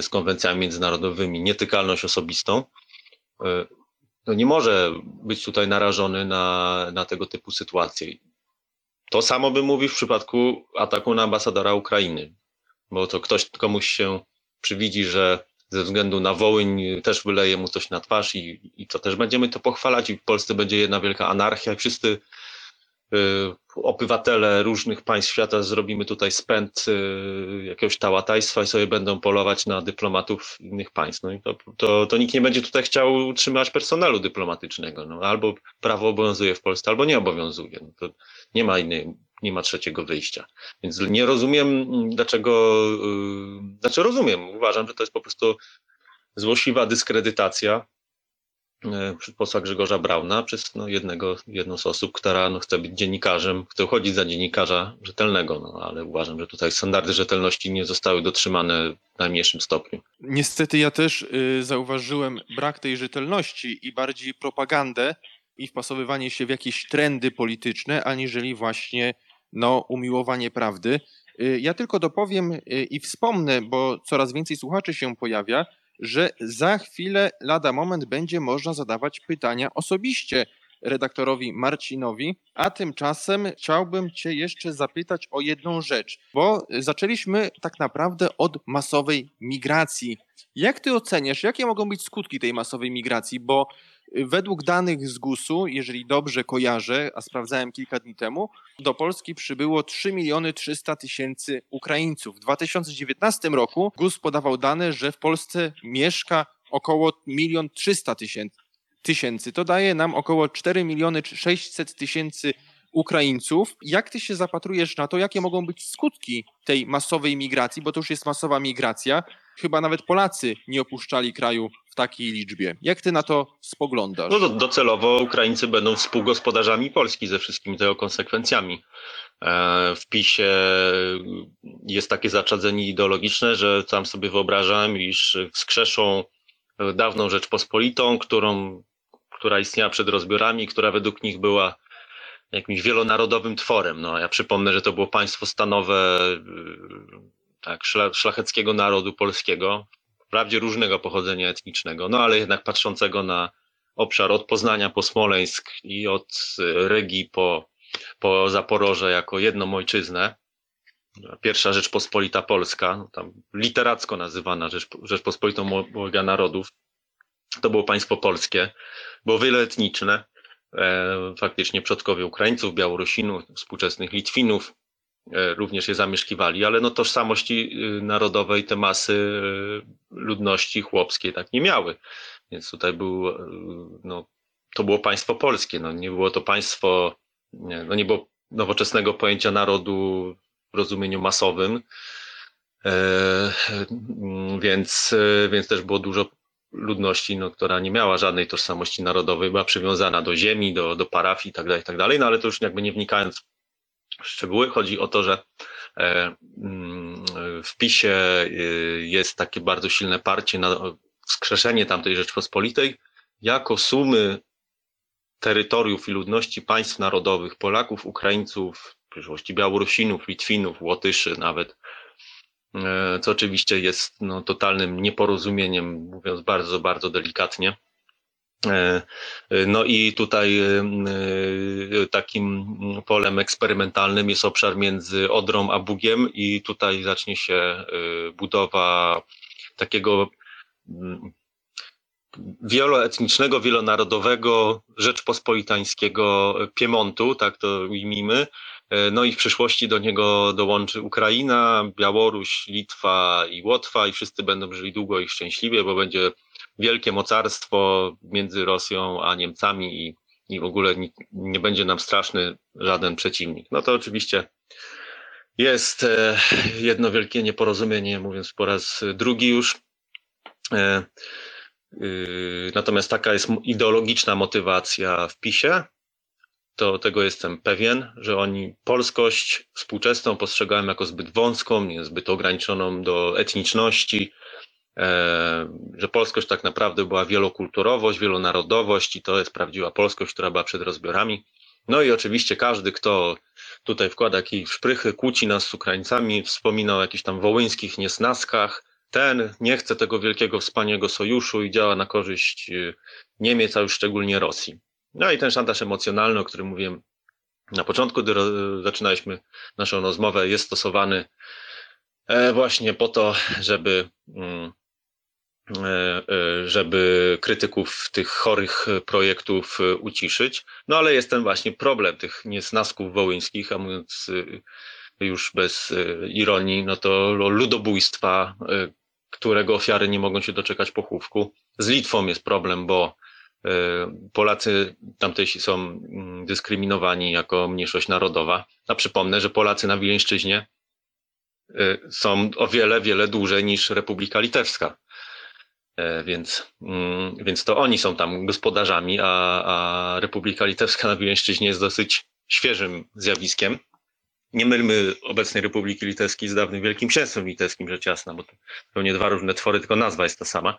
z konwencjami międzynarodowymi nietykalność osobistą, no nie może być tutaj narażony na, na tego typu sytuacje. To samo bym mówił w przypadku ataku na ambasadora Ukrainy, bo to ktoś komuś się przywidzi, że ze względu na Wołyń też wyleje mu coś na twarz i, i to też będziemy to pochwalać i w Polsce będzie jedna wielka anarchia i wszyscy y, obywatele różnych państw świata zrobimy tutaj spęd y, jakiegoś tałatajstwa i sobie będą polować na dyplomatów innych państw. No i to, to, to nikt nie będzie tutaj chciał utrzymywać personelu dyplomatycznego. No, albo prawo obowiązuje w Polsce, albo nie obowiązuje. No, to nie ma innej, nie ma trzeciego wyjścia. Więc nie rozumiem, dlaczego, yy, znaczy rozumiem, uważam, że to jest po prostu złośliwa dyskredytacja yy, posła Grzegorza Brauna przez no, jednego, jedną z osób, która no, chce być dziennikarzem, chce uchodzić za dziennikarza rzetelnego, no, ale uważam, że tutaj standardy rzetelności nie zostały dotrzymane w najmniejszym stopniu. Niestety ja też yy, zauważyłem brak tej rzetelności i bardziej propagandę i wpasowywanie się w jakieś trendy polityczne, aniżeli właśnie no, umiłowanie prawdy. Ja tylko dopowiem i wspomnę, bo coraz więcej słuchaczy się pojawia, że za chwilę, lada moment, będzie można zadawać pytania osobiście redaktorowi Marcinowi, a tymczasem chciałbym cię jeszcze zapytać o jedną rzecz, bo zaczęliśmy tak naprawdę od masowej migracji. Jak ty oceniasz, jakie mogą być skutki tej masowej migracji, bo według danych z gusu, jeżeli dobrze kojarzę, a sprawdzałem kilka dni temu, do Polski przybyło trzy miliony trzysta tysięcy Ukraińców. W dwa tysiące dziewiętnastym roku GUS podawał dane, że w Polsce mieszka około milion trzysta tysięcy. To daje nam około cztery miliony sześćset tysięcy Ukraińców. Jak ty się zapatrujesz na to, jakie mogą być skutki tej masowej migracji, bo to już jest masowa migracja. Chyba nawet Polacy nie opuszczali kraju w takiej liczbie. Jak ty na to spoglądasz? No docelowo Ukraińcy będą współgospodarzami Polski ze wszystkimi tego konsekwencjami. W PiSie jest takie zaczadzenie ideologiczne, że tam sobie wyobrażam, iż wskrzeszą dawną Rzeczpospolitą, którą, która istniała przed rozbiorami, która według nich była jakimś wielonarodowym tworem. No, ja przypomnę, że to było państwo stanowe tak, szlacheckiego narodu polskiego, wprawdzie różnego pochodzenia etnicznego, no ale jednak patrzącego na obszar od Poznania po Smoleńsk i od Rygi po, po Zaporoże jako jedną ojczyznę. Pierwsza Rzeczpospolita Polska, no tam literacko nazywana Rzecz, Rzeczpospolitą Obojga Narodów, to było państwo polskie, było wieloetniczne, e, faktycznie przodkowie Ukraińców, Białorusinów, współczesnych Litwinów, również je zamieszkiwali, ale no tożsamości narodowej te masy ludności chłopskiej tak nie miały. Więc tutaj był, no, to było państwo polskie, no, nie było to państwo, no, nie było nowoczesnego pojęcia narodu w rozumieniu masowym, więc, więc też było dużo ludności, no, która nie miała żadnej tożsamości narodowej, była przywiązana do ziemi, do, do parafii i tak dalej, i tak dalej, no ale to już jakby nie wnikając szczegóły. Chodzi o to, że w PiSie jest takie bardzo silne parcie na wskrzeszenie tamtej Rzeczpospolitej jako sumy terytoriów i ludności państw narodowych, Polaków, Ukraińców, w przyszłości Białorusinów, Litwinów, Łotyszy nawet, co oczywiście jest no, totalnym nieporozumieniem, mówiąc bardzo, bardzo delikatnie. No i tutaj takim polem eksperymentalnym jest obszar między Odrą a Bugiem i tutaj zacznie się budowa takiego wieloetnicznego, wielonarodowego, rzeczpospolitańskiego Piemontu, tak to ujmijmy. No i w przyszłości do niego dołączy Ukraina, Białoruś, Litwa i Łotwa i wszyscy będą żyli długo i szczęśliwie, bo będzie wielkie mocarstwo między Rosją a Niemcami i, i w ogóle nie, nie będzie nam straszny żaden przeciwnik. No to oczywiście jest e, jedno wielkie nieporozumienie, mówiąc po raz drugi już. E, y, natomiast taka jest ideologiczna motywacja w PiSie. to tego jestem pewien, że oni polskość współczesną postrzegają jako zbyt wąską, niezbyt ograniczoną do etniczności, że polskość tak naprawdę była wielokulturowość, wielonarodowość i to jest prawdziwa polskość, która była przed rozbiorami. No i oczywiście każdy, kto tutaj wkłada jakieś szprychy, kłóci nas z Ukraińcami, wspomina o jakichś tam wołyńskich niesnaskach, ten nie chce tego wielkiego, wspaniałego sojuszu i działa na korzyść Niemiec, a już szczególnie Rosji. No i ten szantaż emocjonalny, o którym mówiłem na początku, gdy zaczynaliśmy naszą rozmowę, jest stosowany właśnie po to, żeby, żeby krytyków tych chorych projektów uciszyć. No ale jest ten właśnie problem tych niesnasków wołyńskich, a mówiąc już bez ironii, no to ludobójstwa, którego ofiary nie mogą się doczekać pochówku. Z Litwą jest problem, bo Polacy tamtejsi są dyskryminowani jako mniejszość narodowa. A przypomnę, że Polacy na Wileńszczyźnie są o wiele, wiele dłużej niż Republika Litewska. Więc, więc to oni są tam gospodarzami, a, a Republika Litewska na Wileńszczyźnie jest dosyć świeżym zjawiskiem. Nie mylmy obecnej Republiki Litewskiej z dawnym Wielkim Księstwem Litewskim, rzecz jasna, bo to pewnie dwa różne twory, tylko nazwa jest ta sama.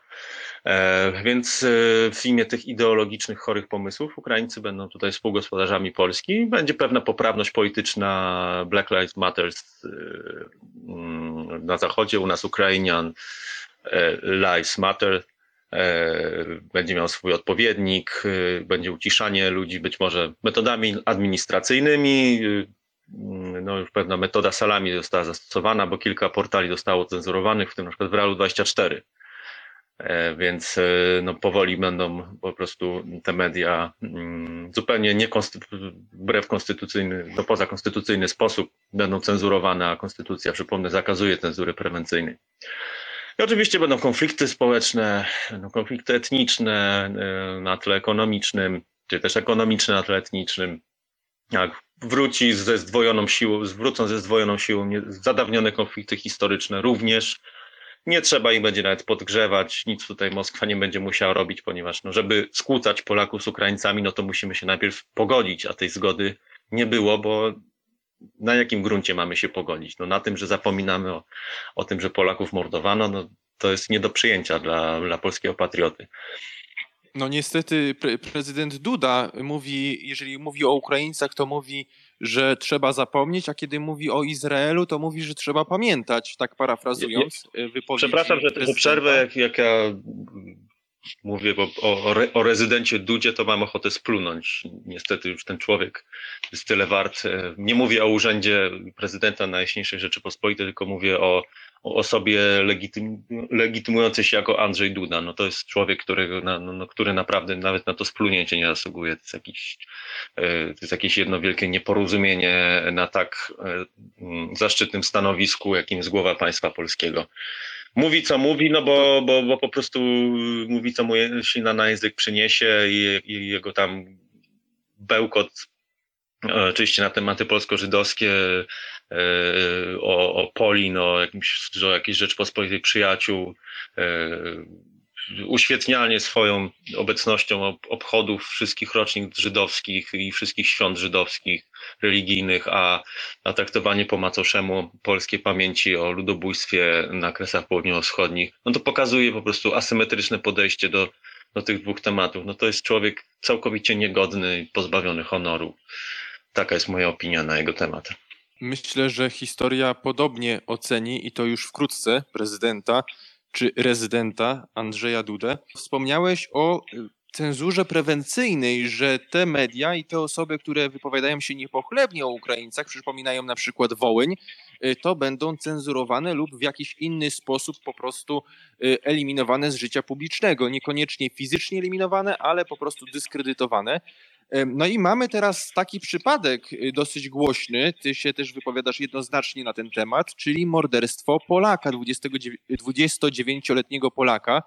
E, więc e, w imię tych ideologicznych, chorych pomysłów Ukraińcy będą tutaj współgospodarzami Polski. Będzie pewna poprawność polityczna, Black Lives Matter e, na zachodzie, u nas Ukrainian e, Lives Matter. Będzie miał swój odpowiednik, e, będzie uciszanie ludzi być może metodami administracyjnymi. No już pewna metoda salami została zastosowana, bo kilka portali zostało cenzurowanych, w tym na przykład w Realu dwadzieścia cztery. Więc no, powoli będą po prostu te media zupełnie nie konstytu- wbrew konstytucyjny, no pozakonstytucyjny sposób będą cenzurowane, a konstytucja, przypomnę, zakazuje cenzury prewencyjnej. I oczywiście będą konflikty społeczne, będą konflikty etniczne na tle ekonomicznym, czy też ekonomiczne na tle etnicznym. Jak wróci ze zdwojoną siłą, zwrócą ze zdwojoną siłą zadawnione konflikty historyczne również. Nie trzeba ich będzie nawet podgrzewać, nic tutaj Moskwa nie będzie musiała robić, ponieważ no, żeby skłócać Polaków z Ukraińcami, no to musimy się najpierw pogodzić, a tej zgody nie było, bo na jakim gruncie mamy się pogodzić? No na tym, że zapominamy o, o tym, że Polaków mordowano, no to jest nie do przyjęcia dla, dla polskiego patrioty. No niestety pre- prezydent Duda mówi, jeżeli mówi o Ukraińcach, to mówi, że trzeba zapomnieć, a kiedy mówi o Izraelu, to mówi, że trzeba pamiętać, tak parafrazując wypowiedź. Przepraszam, że to przerwę, jak, jak ja mówię bo o, o, re- o rezydencie Dudzie, to mam ochotę splunąć. Niestety już ten człowiek jest tyle wart. Nie mówię o urzędzie prezydenta Najjaśniejszej Rzeczypospolitej, tylko mówię o o osobie legitym, legitymującej się jako Andrzej Duda. No to jest człowiek, który, no, no, który naprawdę nawet na to splunięcie nie zasługuje. To jest jakiś, to jest jakieś jedno wielkie nieporozumienie na tak zaszczytnym stanowisku, jakim jest głowa państwa polskiego. Mówi co mówi, no bo, bo, bo po prostu mówi co mu się na, na język przyniesie i, i jego tam bełkot oczywiście na tematy polsko-żydowskie, o, o Polin, o, jakimś, o jakiejś Rzeczpospolitej przyjaciół, uświetnianie swoją obecnością obchodów wszystkich rocznic żydowskich i wszystkich świąt żydowskich, religijnych, a, a traktowanie po macoszemu polskiej pamięci o ludobójstwie na Kresach Południowo-Wschodnich, no to pokazuje po prostu asymetryczne podejście do do tych dwóch tematów. No to jest człowiek całkowicie niegodny i pozbawiony honoru. Taka jest moja opinia na jego temat. Myślę, że historia podobnie oceni i to już wkrótce prezydenta czy rezydenta Andrzeja Dudę. Wspomniałeś o cenzurze prewencyjnej, że te media i te osoby, które wypowiadają się niepochlebnie o Ukraińcach, przypominają na przykład Wołyń, to będą cenzurowane lub w jakiś inny sposób po prostu eliminowane z życia publicznego. Niekoniecznie fizycznie eliminowane, ale po prostu dyskredytowane. No i mamy teraz taki przypadek dosyć głośny, ty się też wypowiadasz jednoznacznie na ten temat, czyli morderstwo Polaka, dwudziestodziewięcioletniego Polaka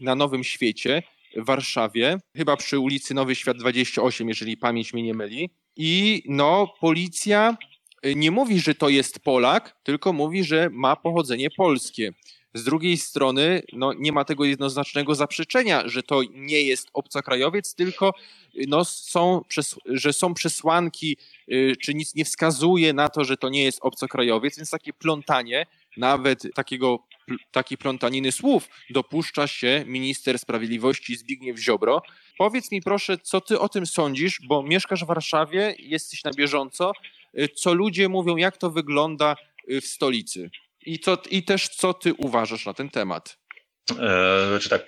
na Nowym Świecie, w Warszawie, chyba przy ulicy Nowy Świat dwadzieścia osiem, jeżeli pamięć mnie nie myli. I no, policja nie mówi, że to jest Polak, tylko mówi, że ma pochodzenie polskie. Z drugiej strony no, nie ma tego jednoznacznego zaprzeczenia, że to nie jest obcokrajowiec, tylko no, są, że są przesłanki, czy nic nie wskazuje na to, że to nie jest obcokrajowiec, więc takie plątanie, nawet takiego, takiej plątaniny słów dopuszcza się minister sprawiedliwości Zbigniew Ziobro. Powiedz mi proszę, co ty o tym sądzisz, bo mieszkasz w Warszawie, jesteś na bieżąco, co ludzie mówią, jak to wygląda w stolicy i, co, i też co ty uważasz na ten temat? Znaczy tak,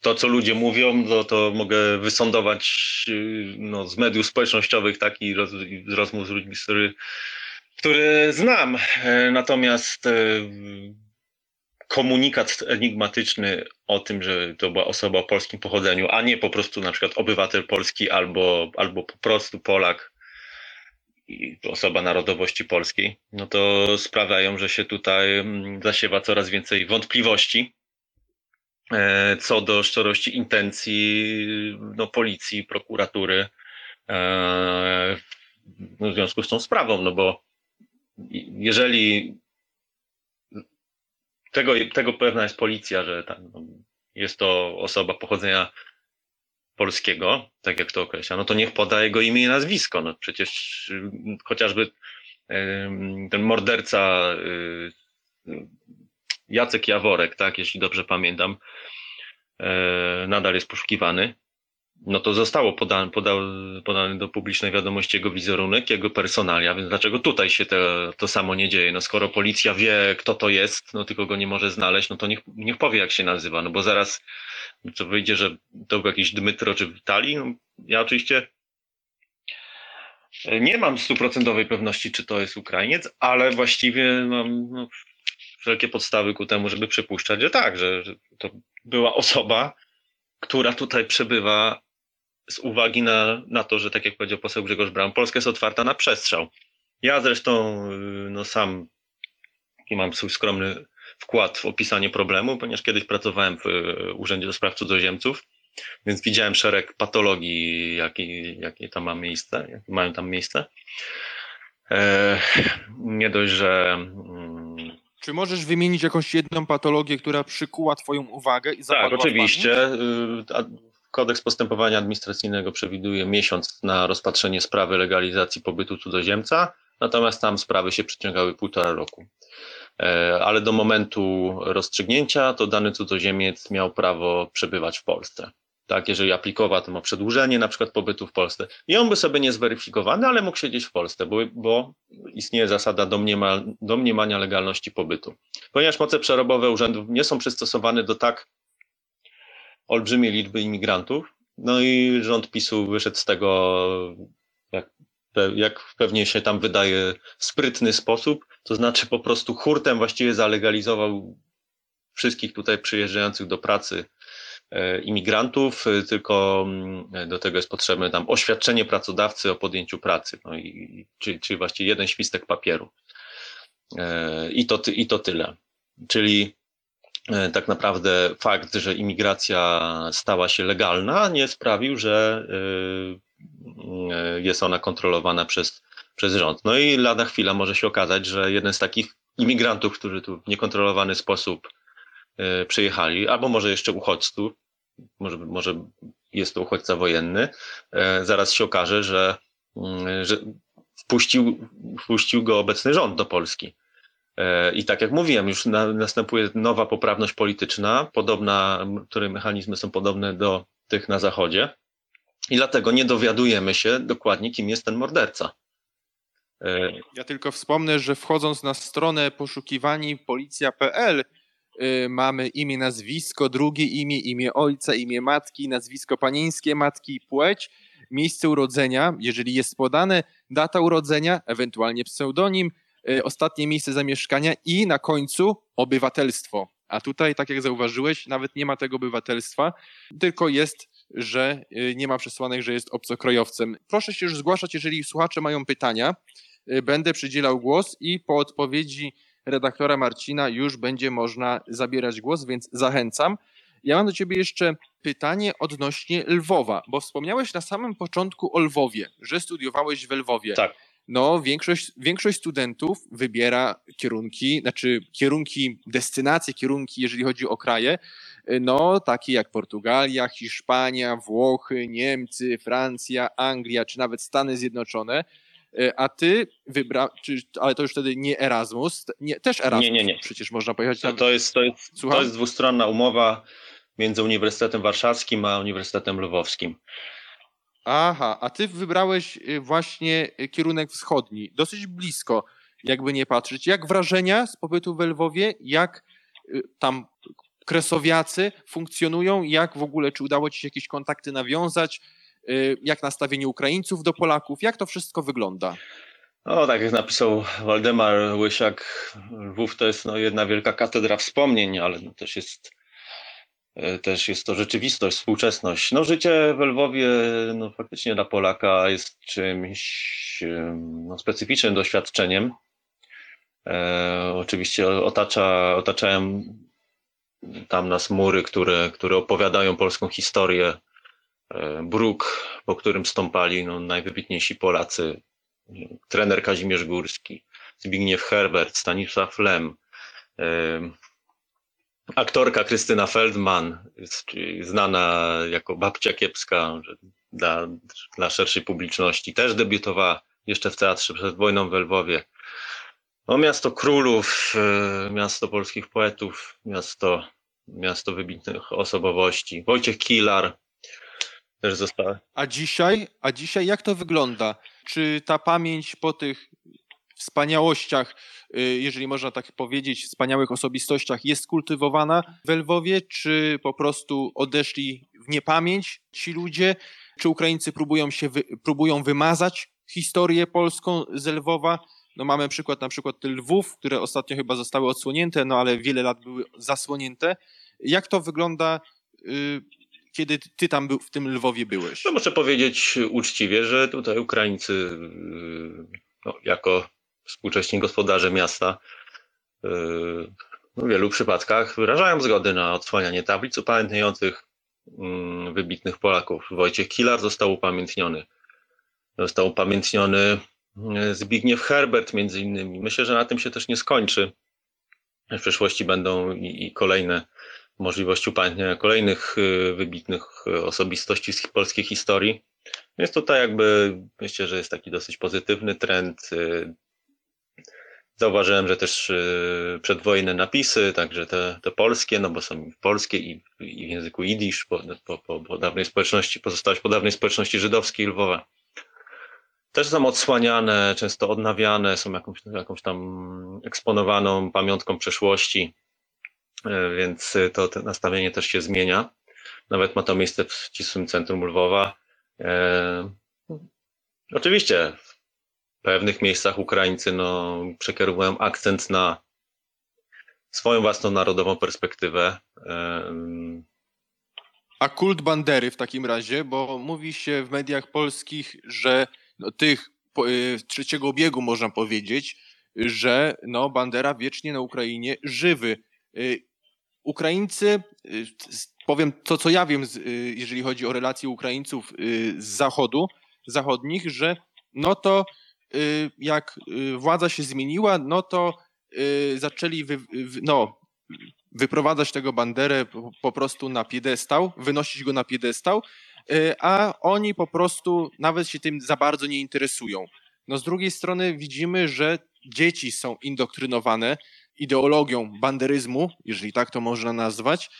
to co ludzie mówią, to, to mogę wysądować no, z mediów społecznościowych tak, i, roz, i z rozmów z ludźmi, który, który znam. Natomiast komunikat enigmatyczny o tym, że to była osoba o polskim pochodzeniu, a nie po prostu na przykład obywatel Polski albo, albo po prostu Polak, osoba narodowości polskiej, no to sprawiają, że się tutaj zasiewa coraz więcej wątpliwości co do szczerości intencji no, policji, prokuratury w związku z tą sprawą, no bo jeżeli tego, tego pewna jest policja, że tam jest to osoba pochodzenia polskiego, tak jak to określa, no to niech poda jego imię i nazwisko. No przecież chociażby ten morderca Jacek Jaworek, tak, jeśli dobrze pamiętam, nadal jest poszukiwany. No to zostało podane, podane, podane do publicznej wiadomości jego wizerunek, jego personalia, więc dlaczego tutaj się te, to samo nie dzieje? No skoro policja wie, kto to jest, no tylko go nie może znaleźć, no to niech, niech powie, jak się nazywa, no bo zaraz co wyjdzie, że to był jakiś Dmytro czy Witali. No, ja oczywiście nie mam stuprocentowej pewności, czy to jest Ukrainiec, ale właściwie mam no, wszelkie podstawy ku temu, żeby przypuszczać, że tak, że, że to była osoba, która tutaj przebywa z uwagi na, na to, że tak jak powiedział poseł Grzegorz Braun, Polska jest otwarta na przestrzał. Ja zresztą no sam mam swój skromny wkład w opisanie problemu, ponieważ kiedyś pracowałem w Urzędzie do Spraw Cudzoziemców, więc widziałem szereg patologii, jakie, jakie tam ma miejsce, jakie mają tam miejsce. E, nie dość, że... Mm, Czy możesz wymienić jakąś jedną patologię, która przykuła twoją uwagę i zapadła? Tak, oczywiście. Kodeks postępowania administracyjnego przewiduje miesiąc na rozpatrzenie sprawy legalizacji pobytu cudzoziemca, natomiast tam sprawy się przeciągały półtora roku. Ale do momentu rozstrzygnięcia to dany cudzoziemiec miał prawo przebywać w Polsce. Tak, jeżeli aplikował, to ma przedłużenie na przykład pobytu w Polsce. I on by sobie nie zweryfikowany, ale mógł siedzieć w Polsce, bo, bo istnieje zasada domniema, domniemania legalności pobytu. Ponieważ moce przerobowe urzędów nie są przystosowane do tak olbrzymiej liczby imigrantów, no i rząd PiSu wyszedł z tego, jak, jak pewnie się tam wydaje, w sprytny sposób, to znaczy po prostu hurtem właściwie zalegalizował wszystkich tutaj przyjeżdżających do pracy imigrantów, tylko do tego jest potrzebne tam oświadczenie pracodawcy o podjęciu pracy, no i, czyli, czyli właściwie jeden świstek papieru. I to, i to tyle. Czyli tak naprawdę fakt, że imigracja stała się legalna, nie sprawił, że jest ona kontrolowana przez, przez rząd. No i lada chwila może się okazać, że jeden z takich imigrantów, którzy tu w niekontrolowany sposób przyjechali, albo może jeszcze uchodźców, może, może jest to uchodźca wojenny, zaraz się okaże, że, że wpuścił, wpuścił go obecny rząd do Polski. I tak jak mówiłem, już na, następuje nowa poprawność polityczna, podobna, której mechanizmy są podobne do tych na Zachodzie i dlatego nie dowiadujemy się dokładnie, kim jest ten morderca. Ja tylko wspomnę, że wchodząc na stronę poszukiwani policja kropka pe el mamy imię, nazwisko, drugie imię, imię ojca, imię matki, nazwisko panieńskie, matki, płeć, miejsce urodzenia, jeżeli jest podane, data urodzenia, ewentualnie pseudonim, ostatnie miejsce zamieszkania i na końcu obywatelstwo. A tutaj, tak jak zauważyłeś, nawet nie ma tego obywatelstwa, tylko jest, że nie ma przesłanek, że jest obcokrajowcem. Proszę się już zgłaszać, jeżeli słuchacze mają pytania. Będę przydzielał głos i po odpowiedzi redaktora Marcina już będzie można zabierać głos, więc zachęcam. Ja mam do ciebie jeszcze pytanie odnośnie Lwowa, bo wspomniałeś na samym początku o Lwowie, że studiowałeś w Lwowie. Tak. no większość, większość studentów wybiera kierunki, znaczy kierunki, destynacje, kierunki, jeżeli chodzi o kraje, no takie jak Portugalia, Hiszpania, Włochy, Niemcy, Francja, Anglia, czy nawet Stany Zjednoczone, a ty wybrałeś, ale to już wtedy nie Erasmus, nie, też Erasmus nie, nie, nie. Przecież można pojechać. Tam... To, jest, to, jest, to jest dwustronna umowa między Uniwersytetem Warszawskim a Uniwersytetem Lwowskim. Aha, a ty wybrałeś właśnie kierunek wschodni, dosyć blisko, jakby nie patrzeć. Jak wrażenia z pobytu we Lwowie, jak tam kresowiacy funkcjonują, jak w ogóle, czy udało ci się jakieś kontakty nawiązać, jak nastawienie Ukraińców do Polaków, jak to wszystko wygląda? No, tak jak napisał Waldemar Łysiak, Lwów to jest no, jedna wielka katedra wspomnień, ale no, też jest... Też jest to rzeczywistość, współczesność. No, życie we Lwowie no, faktycznie dla Polaka jest czymś no, specyficznym doświadczeniem. E, oczywiście otacza, otaczają tam nas mury, które, które opowiadają polską historię. E, bruk, po którym stąpali no, najwybitniejsi Polacy. Trener Kazimierz Górski, Zbigniew Herbert, Stanisław Lem. E, Aktorka Krystyna Feldman, znana jako babcia kiepska dla, dla szerszej publiczności, też debiutowała jeszcze w teatrze przed wojną we Lwowie. No, miasto królów, miasto polskich poetów, miasto, miasto wybitnych osobowości. Wojciech Kilar też został. A dzisiaj, a dzisiaj jak to wygląda? Czy ta pamięć po tych wspaniałościach, jeżeli można tak powiedzieć, wspaniałych osobistościach jest kultywowana we Lwowie, czy po prostu odeszli w niepamięć ci ludzie, czy Ukraińcy próbują się, wy, próbują wymazać historię polską ze Lwowa? No mamy przykład na przykład Lwów, które ostatnio chyba zostały odsłonięte, no ale wiele lat były zasłonięte. Jak to wygląda, y, kiedy ty tam był, w tym Lwowie byłeś? No muszę powiedzieć uczciwie, że tutaj Ukraińcy y, no, jako współcześni gospodarze miasta w wielu przypadkach wyrażają zgodę na odsłanianie tablic upamiętniających wybitnych Polaków. Wojciech Kilar został upamiętniony. Został upamiętniony Zbigniew Herbert między innymi. Myślę, że na tym się też nie skończy. W przyszłości będą i kolejne możliwości upamiętniania kolejnych wybitnych osobistości z polskiej historii. Więc tutaj jakby myślę, że jest taki dosyć pozytywny trend. Zauważyłem, że też przedwojenne napisy, także te, te polskie, no bo są polskie i, i w języku jidysz, po, po, po dawnej społeczności, pozostałeś po dawnej społeczności żydowskiej Lwowa. Też są odsłaniane, często odnawiane, są jakąś, jakąś tam eksponowaną pamiątką przeszłości, więc to, to nastawienie też się zmienia. Nawet ma to miejsce w ścisłym centrum Lwowa. E, oczywiście w pewnych miejscach Ukraińcy no, przekierowują akcent na swoją własną narodową perspektywę. A kult bandery w takim razie, bo mówi się w mediach polskich, że no, tych trzeciego biegu można powiedzieć, że no, bandera wiecznie na Ukrainie żywy. Ukraińcy, powiem to co ja wiem, jeżeli chodzi o relacje Ukraińców z Zachodu, zachodnich, że no to jak władza się zmieniła, no to zaczęli wy, no, wyprowadzać tego banderę po prostu na piedestał, wynosić go na piedestał, a oni po prostu nawet się tym za bardzo nie interesują. No z drugiej strony widzimy, że dzieci są indoktrynowane ideologią banderyzmu, jeżeli tak to można nazwać,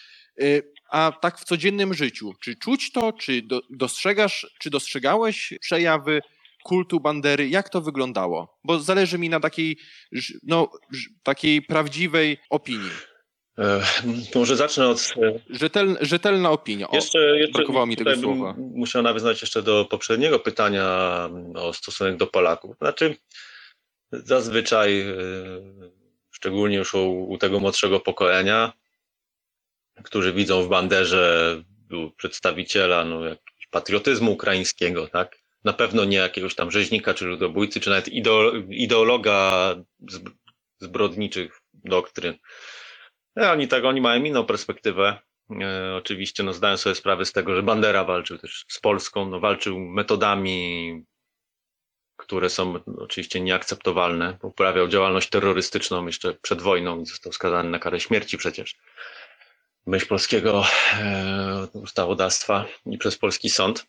a tak w codziennym życiu. Czy czuć to, czy dostrzegasz, czy dostrzegałeś przejawy kultu bandery, jak to wyglądało? Bo zależy mi na takiej, no, takiej prawdziwej opinii. E, może zacznę od... Rzetel, rzetelna opinia. O, jeszcze, jeszcze brakowało mi tego słowa. Muszę nawiązać jeszcze do poprzedniego pytania o stosunek do Polaków. Znaczy, zazwyczaj, szczególnie już u, u tego młodszego pokolenia, którzy widzą w banderze przedstawiciela no, jakiegoś patriotyzmu ukraińskiego, tak? Na pewno nie jakiegoś tam rzeźnika, czy ludobójcy, czy nawet ideologa zbrodniczych doktryn. No, oni tak, oni mają inną perspektywę. E, oczywiście no, zdają sobie sprawę z tego, że Bandera walczył też z Polską, no, walczył metodami, które są oczywiście nieakceptowalne. Uprawiał działalność terrorystyczną jeszcze przed wojną i został skazany na karę śmierci przecież. Myśl polskiego e, ustawodawstwa i przez polski sąd.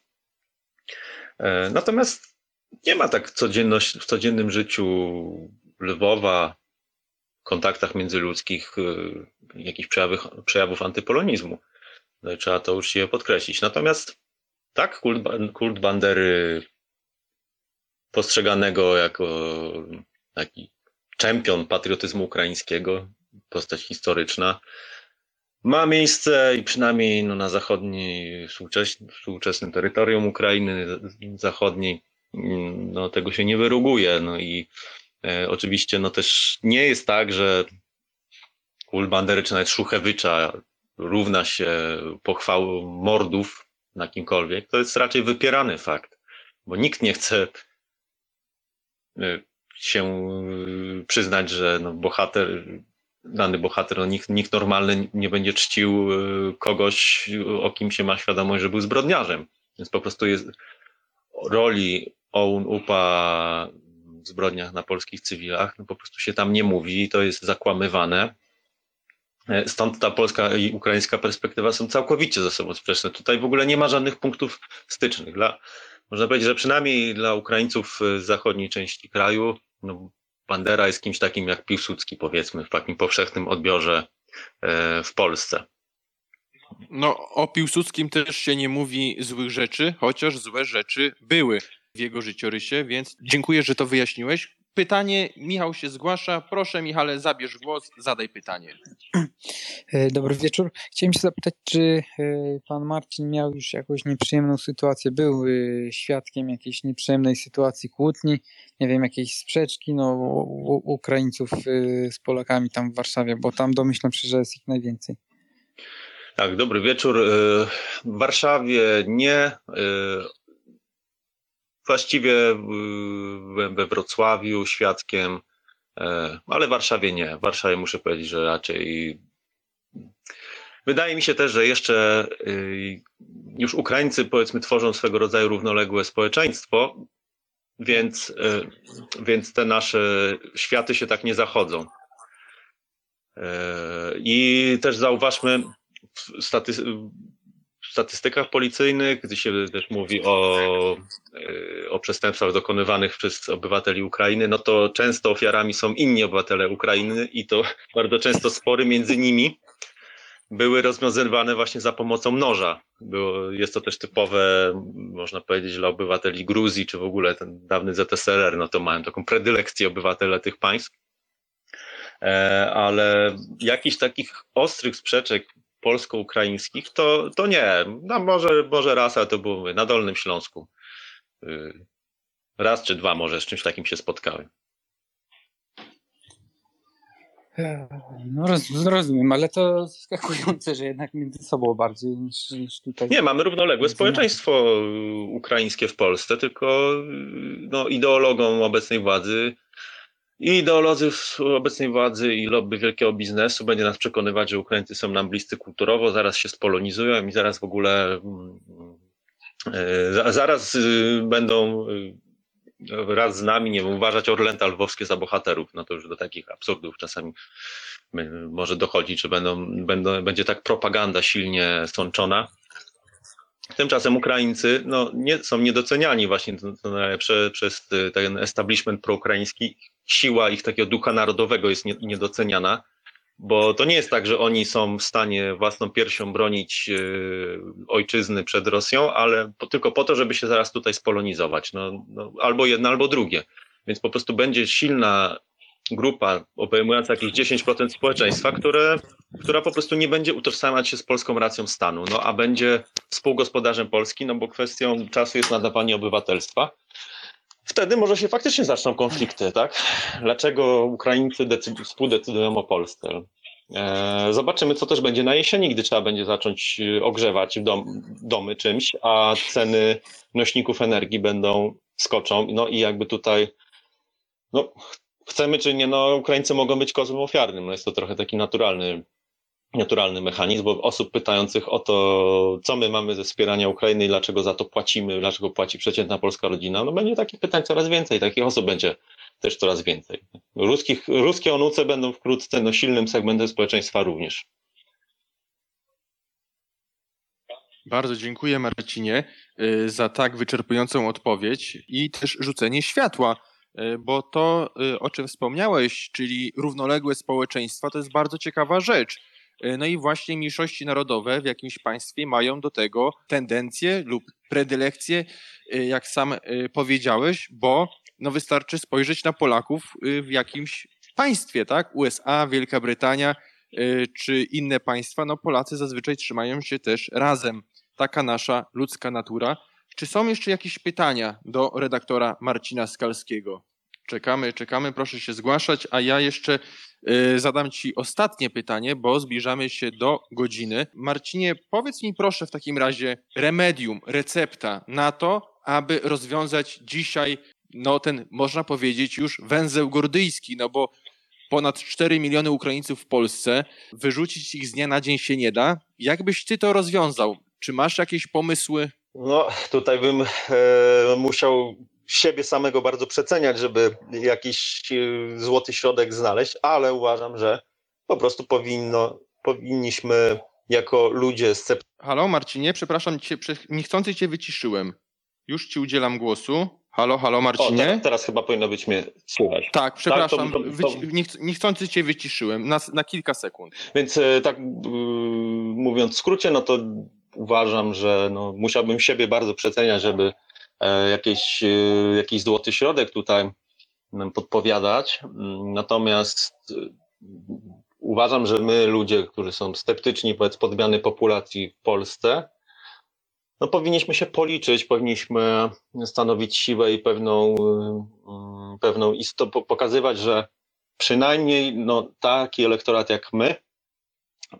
E, natomiast nie ma tak codzienności, w codziennym życiu Lwowa, kontaktach międzyludzkich e, jakichś przejawów, przejawów antypolonizmu. No i trzeba to uczciwie podkreślić. Natomiast tak, kult, kult Bandery postrzeganego jako taki czempion patriotyzmu ukraińskiego, postać historyczna, ma miejsce i przynajmniej no, na zachodniej, współczesnym terytorium Ukrainy zachodniej no, tego się nie wyruguje. No i e, oczywiście no, też nie jest tak, że kult Bandery czy nawet Szuchewycza równa się pochwałom mordów na kimkolwiek. To jest raczej wypierany fakt, bo nikt nie chce się przyznać, że no, bohater... dany bohater, no nikt, nikt normalny nie będzie czcił kogoś, o kim się ma świadomość, że był zbrodniarzem. Więc po prostu jest roli O U N-U P A w zbrodniach na polskich cywilach, no po prostu się tam nie mówi, to jest zakłamywane. Stąd ta polska i ukraińska perspektywa są całkowicie ze sobą sprzeczne. Tutaj w ogóle nie ma żadnych punktów stycznych. Dla, można powiedzieć, że przynajmniej dla Ukraińców z zachodniej części kraju, no, Bandera jest kimś takim jak Piłsudski, powiedzmy, w takim powszechnym odbiorze w Polsce. No, o Piłsudskim też się nie mówi złych rzeczy, chociaż złe rzeczy były w jego życiorysie, więc dziękuję, że to wyjaśniłeś. Pytanie, Michał się zgłasza. Proszę, Michale, zabierz głos, zadaj pytanie. Dobry wieczór. Chciałem się zapytać, czy pan Marcin miał już jakąś nieprzyjemną sytuację, był świadkiem jakiejś nieprzyjemnej sytuacji kłótni, nie wiem, jakiejś sprzeczki no, u Ukraińców z Polakami tam w Warszawie, bo tam domyślam się, że jest ich najwięcej. Tak, dobry wieczór. W Warszawie nie... Właściwie byłem we Wrocławiu świadkiem, ale w Warszawie nie. W Warszawie muszę powiedzieć, że raczej... Wydaje mi się też, że jeszcze już Ukraińcy, powiedzmy, tworzą swego rodzaju równoległe społeczeństwo, więc, więc te nasze światy się tak nie zachodzą. I też zauważmy statystykę, w statystykach policyjnych, gdy się też mówi o, o przestępstwach dokonywanych przez obywateli Ukrainy, no to często ofiarami są inni obywatele Ukrainy i to bardzo często spory między nimi były rozwiązywane właśnie za pomocą noża. Było, jest to też typowe, można powiedzieć, dla obywateli Gruzji, czy w ogóle ten dawny Z S R R, no to mają taką predylekcję obywatele tych państw. E, ale jakichś takich ostrych sprzeczek polsko-ukraińskich, to, to nie. No może, może raz, ale to było na Dolnym Śląsku. Raz czy dwa może z czymś takim się spotkałem. No rozumiem, ale to zaskakujące, że jednak między sobą bardziej niż, niż tutaj. Nie, mamy równoległe społeczeństwo ukraińskie w Polsce, tylko no, ideologą obecnej władzy I ideolodzy obecnej władzy i lobby wielkiego biznesu będzie nas przekonywać, że Ukraińcy są nam bliscy kulturowo, zaraz się spolonizują i zaraz w ogóle yy, zaraz yy, będą yy, raz z nami, nie wiem, uważać Orlęta lwowskie za bohaterów. No to już do takich absurdów czasami yy, może dochodzić, że będą, będą, będzie tak propaganda silnie sączona. Tymczasem Ukraińcy no, nie, są niedoceniani właśnie to, to najlepsze, przez ten establishment proukraiński. Siła ich takiego ducha narodowego jest niedoceniana, bo to nie jest tak, że oni są w stanie własną piersią bronić yy, ojczyzny przed Rosją, ale po, tylko po to, żeby się zaraz tutaj spolonizować. No, no, albo jedno, albo drugie. Więc po prostu będzie silna grupa obejmująca jakieś dziesięć procent społeczeństwa, które, która po prostu nie będzie utożsamiać się z polską racją stanu, no a będzie współgospodarzem Polski, no bo kwestią czasu jest nadawanie obywatelstwa. Wtedy może się faktycznie zaczną konflikty, tak? Dlaczego Ukraińcy decydują, współdecydują o Polsce? E, zobaczymy, co też będzie na jesieni, gdy trzeba będzie zacząć ogrzewać dom, domy czymś, a ceny nośników energii będą skoczą. No i jakby tutaj, no chcemy czy nie, no Ukraińcy mogą być kozłem ofiarnym. No jest to trochę taki naturalny naturalny mechanizm, bo osób pytających o to, co my mamy ze wspierania Ukrainy i dlaczego za to płacimy, dlaczego płaci przeciętna polska rodzina, no będzie takich pytań coraz więcej, takich osób będzie też coraz więcej. Ruskich, ruskie onuce będą wkrótce no, silnym segmentem społeczeństwa również. Bardzo dziękuję, Marcinie, za tak wyczerpującą odpowiedź i też rzucenie światła, bo to, o czym wspomniałeś, czyli równoległe społeczeństwa, to jest bardzo ciekawa rzecz. No i właśnie mniejszości narodowe w jakimś państwie mają do tego tendencję lub predylekcję, jak sam powiedziałeś, bo no wystarczy spojrzeć na Polaków w jakimś państwie, tak? U S A, Wielka Brytania czy inne państwa, no Polacy zazwyczaj trzymają się też razem. Taka nasza ludzka natura. Czy są jeszcze jakieś pytania do redaktora Marcina Skalskiego? Czekamy, czekamy, proszę się zgłaszać, a ja jeszcze y, zadam Ci ostatnie pytanie, bo zbliżamy się do godziny. Marcinie, powiedz mi proszę w takim razie remedium, recepta na to, aby rozwiązać dzisiaj no ten, można powiedzieć, już węzeł gordyjski, no bo ponad cztery miliony Ukraińców w Polsce, wyrzucić ich z dnia na dzień się nie da. Jak byś Ty to rozwiązał? Czy masz jakieś pomysły? No tutaj bym e, musiał siebie samego bardzo przeceniać, żeby jakiś złoty środek znaleźć, ale uważam, że po prostu powinno, powinniśmy jako ludzie... Scepty... Halo Marcinie, przepraszam cię, niechcący cię wyciszyłem. Już ci udzielam głosu. Halo, halo Marcinie. O, teraz, teraz chyba powinno być mnie słychać. Tak, przepraszam, tak, to, to, to... Wyci- niechcący cię wyciszyłem na, na kilka sekund. Więc tak yy, mówiąc w skrócie, no to uważam, że no, musiałbym siebie bardzo przeceniać, żeby Jakieś, jakiś złoty środek tutaj podpowiadać. Natomiast uważam, że my ludzie, którzy są sceptyczni wobec podmiany populacji w Polsce, no powinniśmy się policzyć, powinniśmy stanowić siłę i pewną, pewną istotę, pokazywać, że przynajmniej no, taki elektorat jak my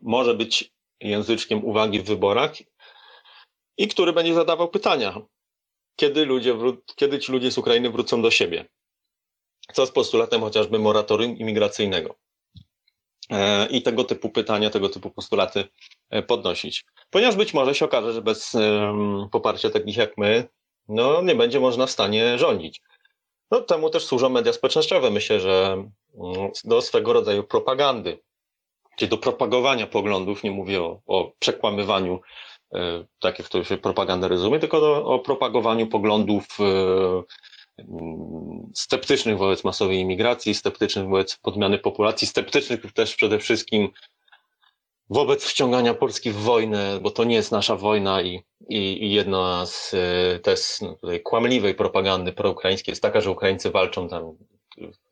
może być języczkiem uwagi w wyborach i który będzie zadawał pytania. Kiedy, ludzie wró- kiedy ci ludzie z Ukrainy wrócą do siebie? Co z postulatem chociażby moratorium imigracyjnego? E, I tego typu pytania, tego typu postulaty e, podnosić. Ponieważ być może się okaże, że bez e, poparcia takich jak my, no nie będzie można w stanie rządzić. No temu też służą media społecznościowe. Myślę, że no, do swego rodzaju propagandy, czyli do propagowania poglądów, nie mówię o, o przekłamywaniu tak jak to się propagandę rozumie, tylko do, o propagowaniu poglądów e, sceptycznych wobec masowej imigracji, sceptycznych wobec podmiany populacji, sceptycznych też przede wszystkim wobec wciągania Polski w wojnę, bo to nie jest nasza wojna i, i, i jedna z e, też no, tutaj kłamliwej propagandy proukraińskiej jest taka, że Ukraińcy walczą tam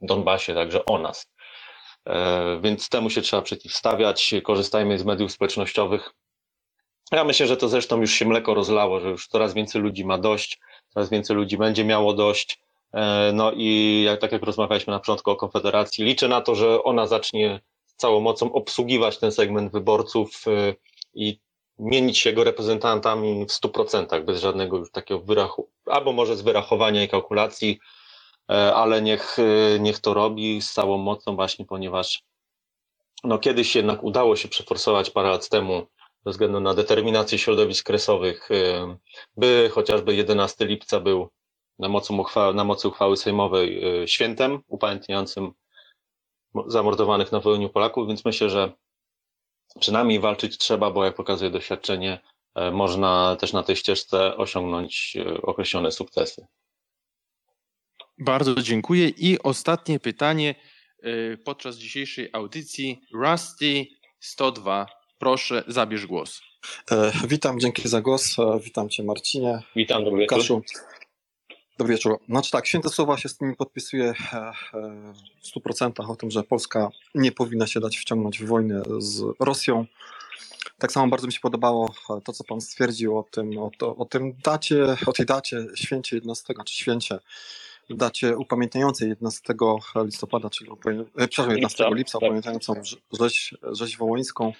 w Donbasie także o nas. E, więc temu się trzeba przeciwstawiać, korzystajmy z mediów społecznościowych. Ja myślę, że to zresztą już się mleko rozlało, że już coraz więcej ludzi ma dość, coraz więcej ludzi będzie miało dość. No i jak, tak jak rozmawialiśmy na początku o Konfederacji, liczę na to, że ona zacznie z całą mocą obsługiwać ten segment wyborców i mienić się jego reprezentantami w stu procentach, bez żadnego już takiego wyrachu, albo może z wyrachowania i kalkulacji, ale niech, niech to robi z całą mocą właśnie, ponieważ no kiedyś jednak udało się przeforsować parę lat temu ze względu na determinację środowisk kresowych, by chociażby jedenastego lipca był na mocy uchwały, na mocy uchwały sejmowej świętem upamiętniającym zamordowanych na wojnie Polaków, więc myślę, że przynajmniej walczyć trzeba, bo jak pokazuje doświadczenie, można też na tej ścieżce osiągnąć określone sukcesy. Bardzo dziękuję i ostatnie pytanie podczas dzisiejszej audycji. Rusty sto dwa. Proszę, zabierz głos. E, witam, dzięki za głos. E, witam Cię, Marcinie. Witam, dobry wieczór. Dobry wieczór. Znaczy tak, święte słowa się z tymi podpisuję w stu procentach o tym, że Polska nie powinna się dać wciągnąć w wojnę z Rosją. Tak samo bardzo mi się podobało to, co Pan stwierdził o tym, o, to, o tym dacie, o tej dacie, święcie jedenastego, czy święcie, dacie upamiętniającej jedenastego listopada, czyli przepraszam, jedenastego lipca, upamiętniającą rzeź, rzeź wołyńską.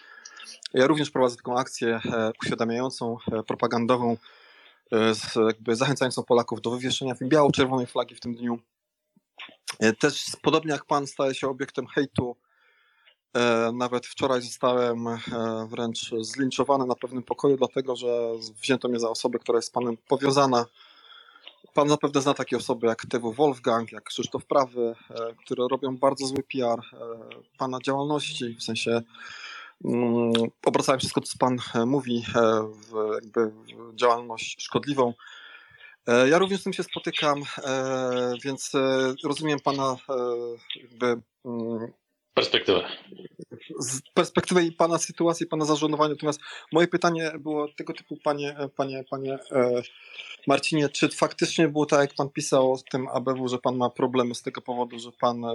Ja również prowadzę taką akcję uświadamiającą, propagandową, jakby zachęcającą Polaków do wywieszenia biało-czerwonej flagi w tym dniu. Też podobnie jak pan staje się obiektem hejtu Nawet wczoraj zostałem wręcz zlinczowany na pewnym pokoju, dlatego że wzięto mnie za osobę, która jest z panem powiązana. Pan zapewne zna takie osoby jak T W Wolfgang, jak Krzysztof Prawy, które robią bardzo zły P R pana działalności, w sensie um, obracają wszystko, co pan mówi, w, jakby w działalność szkodliwą. Ja również z tym się spotykam, więc rozumiem pana jakby... Um, Perspektywę. Z perspektywy i pana sytuacji, pana zażenowania. Natomiast moje pytanie było tego typu, panie, panie, panie e, Marcinie, czy faktycznie było tak, jak pan pisał o tym A B W, że pan ma problemy z tego powodu, że pan e,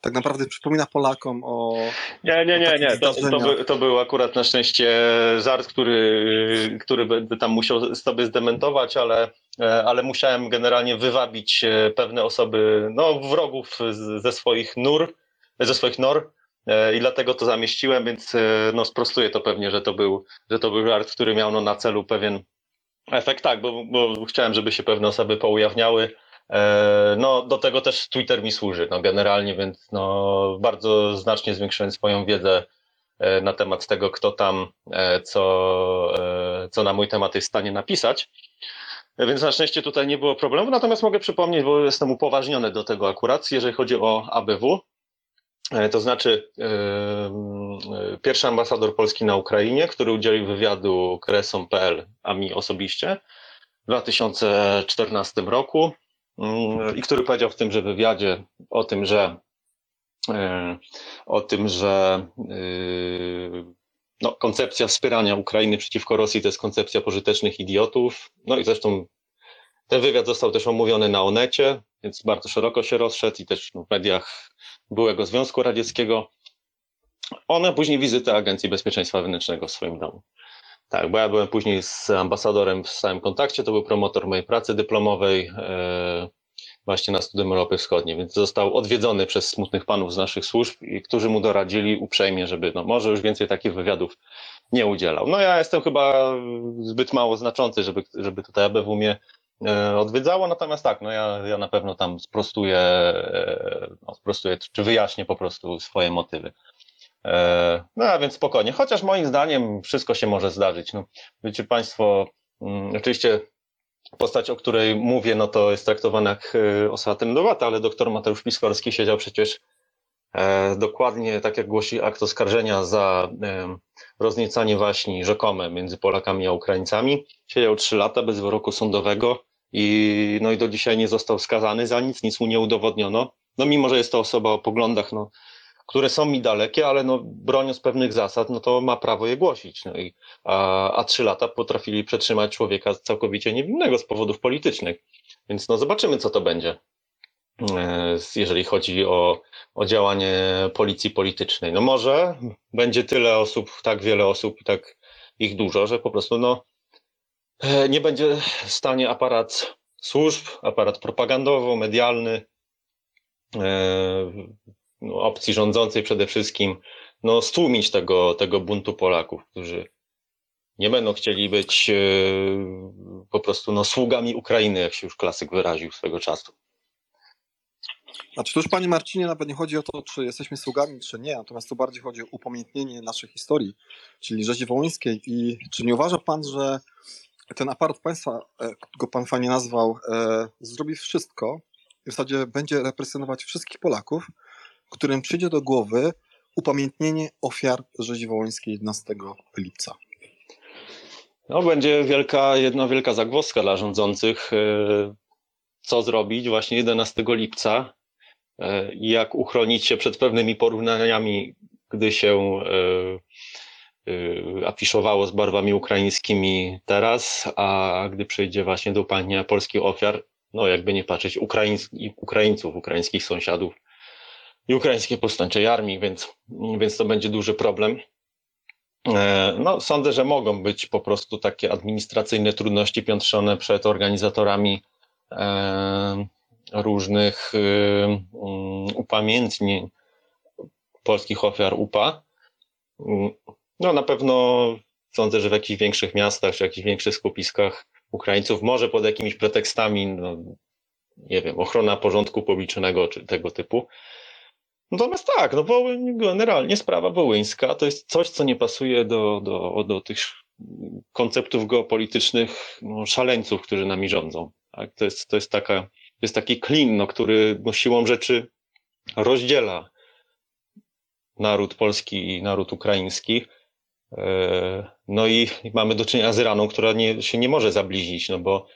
tak naprawdę przypomina Polakom o... Nie, nie, nie, nie. To, to, by, to był akurat na szczęście żart, który, który by tam musiał sobie zdementować, ale... ale musiałem generalnie wywabić pewne osoby, no wrogów ze swoich nur, ze swoich nor i dlatego to zamieściłem, więc no sprostuję to pewnie, że to był, że to był żart, który miał no na celu pewien efekt, tak, bo, bo chciałem, żeby się pewne osoby poujawniały. No do tego też Twitter mi służy, no generalnie, więc no bardzo znacznie zwiększyłem swoją wiedzę na temat tego, kto tam, co, co na mój temat jest w stanie napisać. Więc na szczęście tutaj nie było problemu, natomiast mogę przypomnieć, bo jestem upoważniony do tego akurat, jeżeli chodzi o A B W, to znaczy yy, pierwszy ambasador Polski na Ukrainie, który udzielił wywiadu kresom kropka pe el, a mi osobiście, w dwa tysiące czternastym roku yy, i który powiedział w tymże wywiadzie o tym, że yy, o tym, że yy, No, koncepcja wspierania Ukrainy przeciwko Rosji to jest koncepcja pożytecznych idiotów. No i zresztą ten wywiad został też omówiony na Onecie, więc bardzo szeroko się rozszedł i też w mediach byłego Związku Radzieckiego. Ona później wizytę Agencji Bezpieczeństwa Wewnętrznego w swoim domu. Tak, bo ja byłem później z ambasadorem w stałym kontakcie, to był promotor mojej pracy dyplomowej yy, właśnie na Studium Europy Wschodniej, więc został odwiedzony przez smutnych panów z naszych służb, którzy mu doradzili uprzejmie, żeby no może już więcej takich wywiadów nie udzielał. No ja jestem chyba zbyt mało znaczący, żeby, żeby tutaj A B W mnie e, odwiedzało, natomiast tak, no ja, ja na pewno tam sprostuję, e, no, sprostuję, czy wyjaśnię po prostu swoje motywy. E, no a więc spokojnie, chociaż moim zdaniem wszystko się może zdarzyć. No, wiecie Państwo, m, oczywiście... Postać, o której mówię, no to jest traktowana jak osoba tymdowata, ale doktor Mateusz Piskorski siedział przecież e, dokładnie, tak jak głosi akt oskarżenia, za e, rozniecanie waśni rzekome między Polakami a Ukraińcami. Siedział trzy lata bez wyroku sądowego i, no i do dzisiaj nie został skazany za nic, nic mu nie udowodniono. No mimo, że jest to osoba o poglądach, no, które są mi dalekie, ale no, broniąc pewnych zasad, no to ma prawo je głosić. No i, a, a trzy lata potrafili przetrzymać człowieka całkowicie niewinnego z powodów politycznych. Więc no, zobaczymy, co to będzie, jeżeli chodzi o, o działanie policji politycznej. No może będzie tyle osób, tak wiele osób, tak ich dużo, że po prostu no, nie będzie w stanie aparat służb, aparat propagandowo-medialny, yy, opcji rządzącej przede wszystkim no, stłumić tego, tego buntu Polaków, którzy nie będą chcieli być yy, po prostu no, sługami Ukrainy, jak się już klasyk wyraził swego czasu. Znaczy to już, panie Marcinie, nawet nie chodzi o to, czy jesteśmy sługami, czy nie, natomiast to bardziej chodzi o upamiętnienie naszej historii, czyli rzezi wołyńskiej. I czy nie uważa pan, że ten aparat państwa, go pan fajnie nazwał, e, zrobi wszystko i w zasadzie będzie represjonować wszystkich Polaków, którym przyjdzie do głowy upamiętnienie ofiar rzezi wołyńskiej jedenastego lipca. No, będzie wielka, jedna wielka zagwozdka dla rządzących, co zrobić właśnie jedenastego lipca, jak uchronić się przed pewnymi porównaniami, gdy się afiszowało z barwami ukraińskimi teraz, a gdy przyjdzie właśnie do upamiętnienia polskich ofiar, no jakby nie patrzeć, Ukraińc- Ukraińców, ukraińskich sąsiadów, i ukraińskiej powstańczej armii, więc, więc to będzie duży problem. No, sądzę, że mogą być po prostu takie administracyjne trudności piętrzone przed organizatorami różnych upamiętnień polskich ofiar U P A. No, na pewno sądzę, że w jakichś większych miastach, czy jakichś większych skupiskach Ukraińców, może pod jakimiś pretekstami, no, nie wiem, ochrona porządku publicznego, czy tego typu, Natomiast tak, no bo generalnie sprawa wołyńska to jest coś, co nie pasuje do, do, do tych konceptów geopolitycznych no, szaleńców, którzy nami rządzą. Tak? To jest, to jest, taka, to jest taki klin, no, który no, siłą rzeczy rozdziela naród polski i naród ukraiński. No i mamy do czynienia z raną, która nie, się nie może zabliźnić, no bo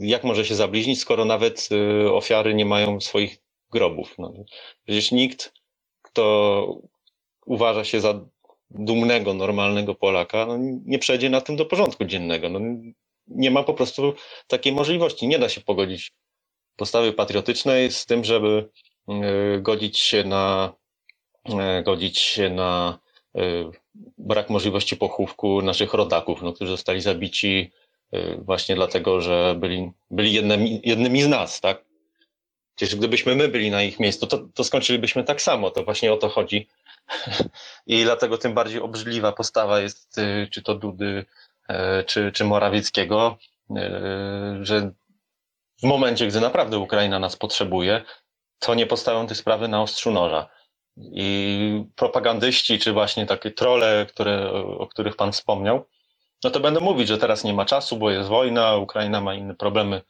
jak może się zabliźnić, skoro nawet ofiary nie mają swoich grobów. No, przecież nikt, kto uważa się za dumnego, normalnego Polaka, no, nie przejdzie na tym do porządku dziennego. No, nie ma po prostu takiej możliwości. Nie da się pogodzić postawy patriotycznej z tym, żeby y, godzić się na y, godzić się na y, brak możliwości pochówku naszych rodaków, no, którzy zostali zabici y, właśnie dlatego, że byli, byli jednymi, jednymi z nas, tak? Przecież gdybyśmy my byli na ich miejscu, to, to skończylibyśmy tak samo. To właśnie o to chodzi. I dlatego tym bardziej obrzydliwa postawa jest, czy to Dudy, czy, czy Morawieckiego, że w momencie, gdy naprawdę Ukraina nas potrzebuje, to nie postawią tej sprawy na ostrzu noża. I propagandyści, czy właśnie takie trolle, które, o których pan wspomniał, no to będą mówić, że teraz nie ma czasu, bo jest wojna, Ukraina ma inne problemy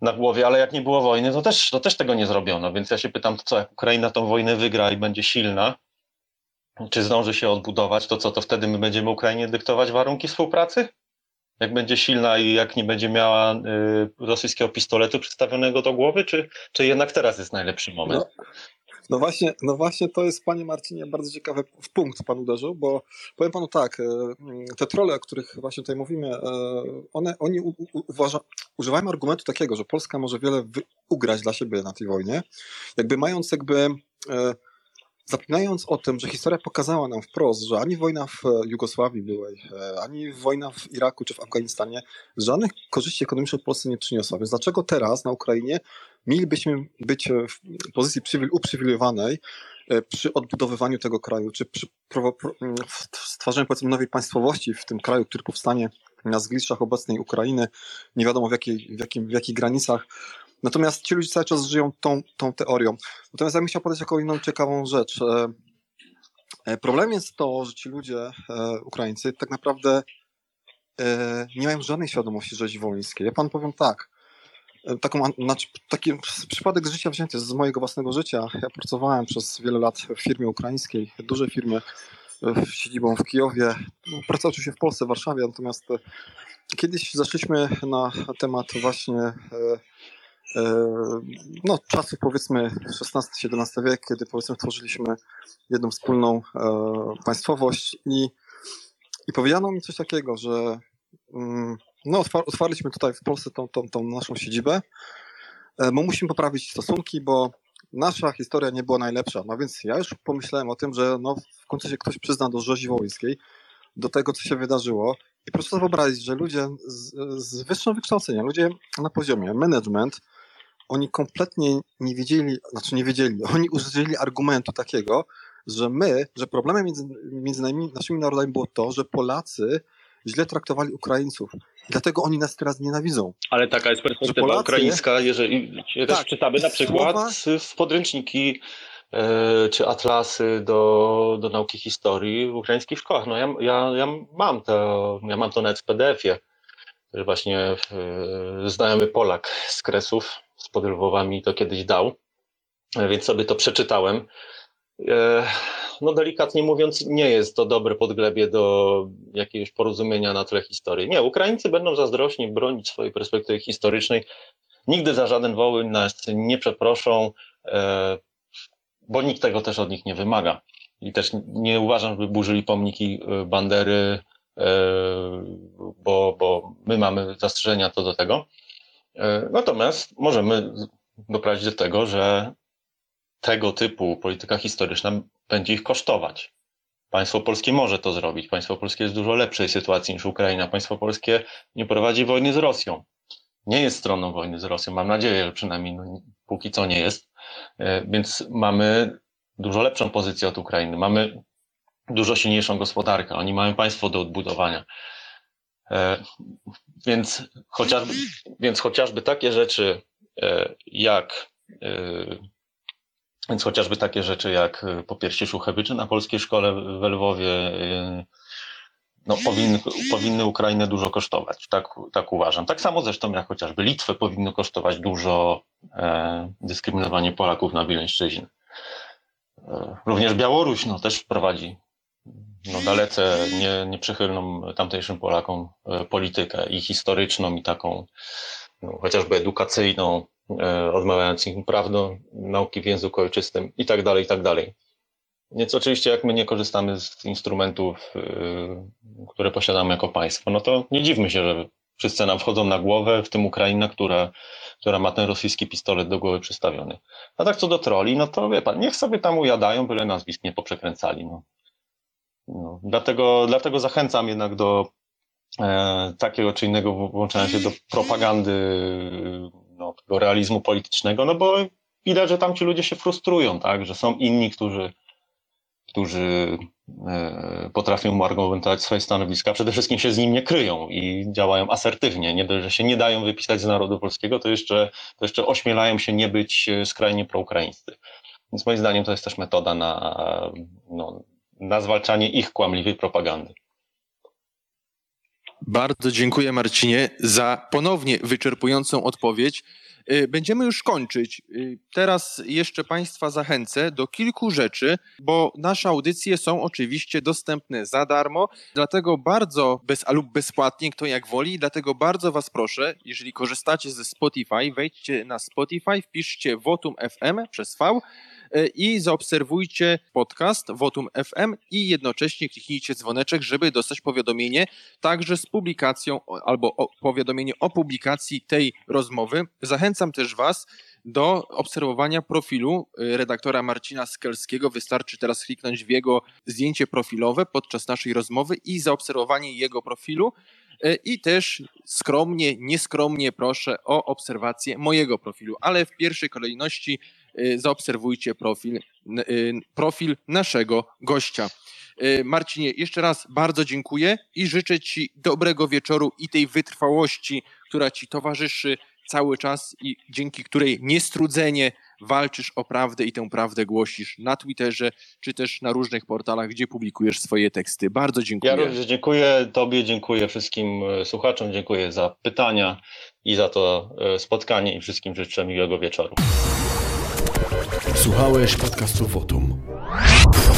na głowie, ale jak nie było wojny, to też, to też tego nie zrobiono. Więc ja się pytam, to co, jak Ukraina tą wojnę wygra i będzie silna, czy zdąży się odbudować, to co, to wtedy my będziemy Ukrainie dyktować warunki współpracy? Jak będzie silna i jak nie będzie miała y, rosyjskiego pistoletu przystawionego do głowy, czy, czy jednak teraz jest najlepszy moment? No, no, właśnie, no właśnie to jest, panie Marcinie, bardzo ciekawy punkt pan uderzył, bo powiem panu tak, te trolle, o których właśnie tutaj mówimy, one, oni u, u, uważa, używają argumentu takiego, że Polska może wiele wy, ugrać dla siebie na tej wojnie, jakby mając jakby... E, zapominając o tym, że historia pokazała nam wprost, że ani wojna w Jugosławii byłej, ani wojna w Iraku czy w Afganistanie żadnych korzyści ekonomicznych Polsce nie przyniosła. Więc dlaczego teraz na Ukrainie mielibyśmy być w pozycji uprzywilejowanej przy odbudowywaniu tego kraju, czy przy stwarzaniu nowej państwowości w tym kraju, który powstanie na zgliszczach obecnej Ukrainy, nie wiadomo w, jakiej, w, jakim, w jakich granicach. Natomiast ci ludzie cały czas żyją tą, tą teorią. Natomiast ja bym chciał podać taką inną ciekawą rzecz. Problem jest to, że ci ludzie, Ukraińcy, tak naprawdę nie mają żadnej świadomości rzezi wołyńskiej. Ja pan powiem tak, taką, taki przypadek z życia wzięty z mojego własnego życia. Ja pracowałem przez wiele lat w firmie ukraińskiej, dużej firmy, z siedzibą w Kijowie. Pracował oczywiście w Polsce, w Warszawie, natomiast kiedyś zeszliśmy na temat właśnie... no czasów powiedzmy szesnasty siedemnasty wiek, kiedy powiedzmy tworzyliśmy jedną wspólną e, państwowość i, i powiedziano mi coś takiego, że mm, no otwar- otwarliśmy tutaj w Polsce tą, tą, tą naszą siedzibę, e, bo musimy poprawić stosunki, bo nasza historia nie była najlepsza. No więc ja już pomyślałem o tym, że no w końcu się ktoś przyzna do rzezi wołyńskiej, do tego co się wydarzyło. I proszę sobie wyobrazić, że ludzie z, z wyższym wykształceniem, ludzie na poziomie management, oni kompletnie nie wiedzieli, znaczy nie wiedzieli, oni użyli argumentu takiego, że my, że problemem między, między nami, naszymi narodami było to, że Polacy źle traktowali Ukraińców. Dlatego oni nas teraz nienawidzą. Ale taka jest perspektywa Polacy, ukraińska, jeżeli tak, też czytamy na przykład słowa... w podręczniki e, czy atlasy do, do nauki historii w ukraińskich szkołach. No ja, ja, ja mam to, ja mam to nawet w P D F-ie, że właśnie e, znajomy Polak z Kresów pod Lwowami mi to kiedyś dał, więc sobie to przeczytałem. No delikatnie mówiąc, nie jest to dobre podglebie do jakiegoś porozumienia na tle historii. Nie, Ukraińcy będą zazdrośnie bronić swojej perspektywy historycznej. Nigdy za żaden Wołyń nas nie przeproszą, bo nikt tego też od nich nie wymaga. I też nie uważam, żeby burzyli pomniki, bandery, bo, bo my mamy zastrzeżenia co do tego. Natomiast możemy doprowadzić do tego, że tego typu polityka historyczna będzie ich kosztować. Państwo polskie może to zrobić. Państwo polskie jest w dużo lepszej sytuacji niż Ukraina. Państwo polskie nie prowadzi wojny z Rosją. Nie jest stroną wojny z Rosją. Mam nadzieję, że przynajmniej no, póki co nie jest. Więc mamy dużo lepszą pozycję od Ukrainy. Mamy dużo silniejszą gospodarkę. Oni mają państwo do odbudowania. Więc chociażby, więc chociażby takie rzeczy jak Więc chociażby takie rzeczy jak popierście Szuchewyczy na polskiej szkole we Lwowie no, powinny, powinny Ukrainę dużo kosztować, tak, tak uważam. Tak samo zresztą jak chociażby Litwę powinno kosztować dużo e, dyskryminowanie Polaków na Wileńszczyźnie. E, również Białoruś no, też prowadzi no, dalece nie, nieprzychylną tamtejszym Polakom e, politykę i historyczną i taką no, chociażby edukacyjną, odmawiając im praw do nauki w języku ojczystym i tak dalej, i tak dalej. Więc oczywiście jak my nie korzystamy z instrumentów, które posiadamy jako państwo, no to nie dziwmy się, że wszyscy nam wchodzą na głowę, w tym Ukraina, która, która ma ten rosyjski pistolet do głowy przystawiony. A tak co do troli, no to wie pan, niech sobie tam ujadają, byle nazwisk nie poprzekręcali. No. No, dlatego, dlatego zachęcam jednak do e, takiego czy innego włączania się do propagandy, no, tego realizmu politycznego, no bo widać, że tam ci ludzie się frustrują, tak, że są inni, którzy, którzy e, potrafią argumentować swoje stanowiska, przede wszystkim się z nim nie kryją i działają asertywnie, nie dość, że się nie dają wypisać z narodu polskiego, to jeszcze, to jeszcze ośmielają się nie być skrajnie proukraińscy. Więc moim zdaniem to jest też metoda na, no, na zwalczanie ich kłamliwej propagandy. Bardzo dziękuję, Marcinie, za ponownie wyczerpującą odpowiedź. Będziemy już kończyć. Teraz jeszcze Państwa zachęcę do kilku rzeczy, bo nasze audycje są oczywiście dostępne za darmo, dlatego bardzo, bez, lub bezpłatnie, kto jak woli, dlatego bardzo Was proszę, jeżeli korzystacie ze Spotify, wejdźcie na Spotify, wpiszcie Votum F M przez V i zaobserwujcie podcast Votum F M i jednocześnie kliknijcie dzwoneczek, żeby dostać powiadomienie także z publikacją albo o, powiadomienie o publikacji tej rozmowy. Zachęcam też Was do obserwowania profilu redaktora Marcina Skalskiego. Wystarczy teraz kliknąć w jego zdjęcie profilowe podczas naszej rozmowy i zaobserwowanie jego profilu. I też skromnie, nieskromnie proszę o obserwację mojego profilu, ale w pierwszej kolejności zaobserwujcie profil, profil naszego gościa. Marcinie, jeszcze raz bardzo dziękuję i życzę Ci dobrego wieczoru i tej wytrwałości, która Ci towarzyszy cały czas i dzięki której niestrudzenie walczysz o prawdę i tę prawdę głosisz na Twitterze, czy też na różnych portalach, gdzie publikujesz swoje teksty. Bardzo dziękuję. Ja również dziękuję Tobie, dziękuję wszystkim słuchaczom, dziękuję za pytania i za to spotkanie i wszystkim życzę miłego wieczoru. Słuchałeś podcastu Votum.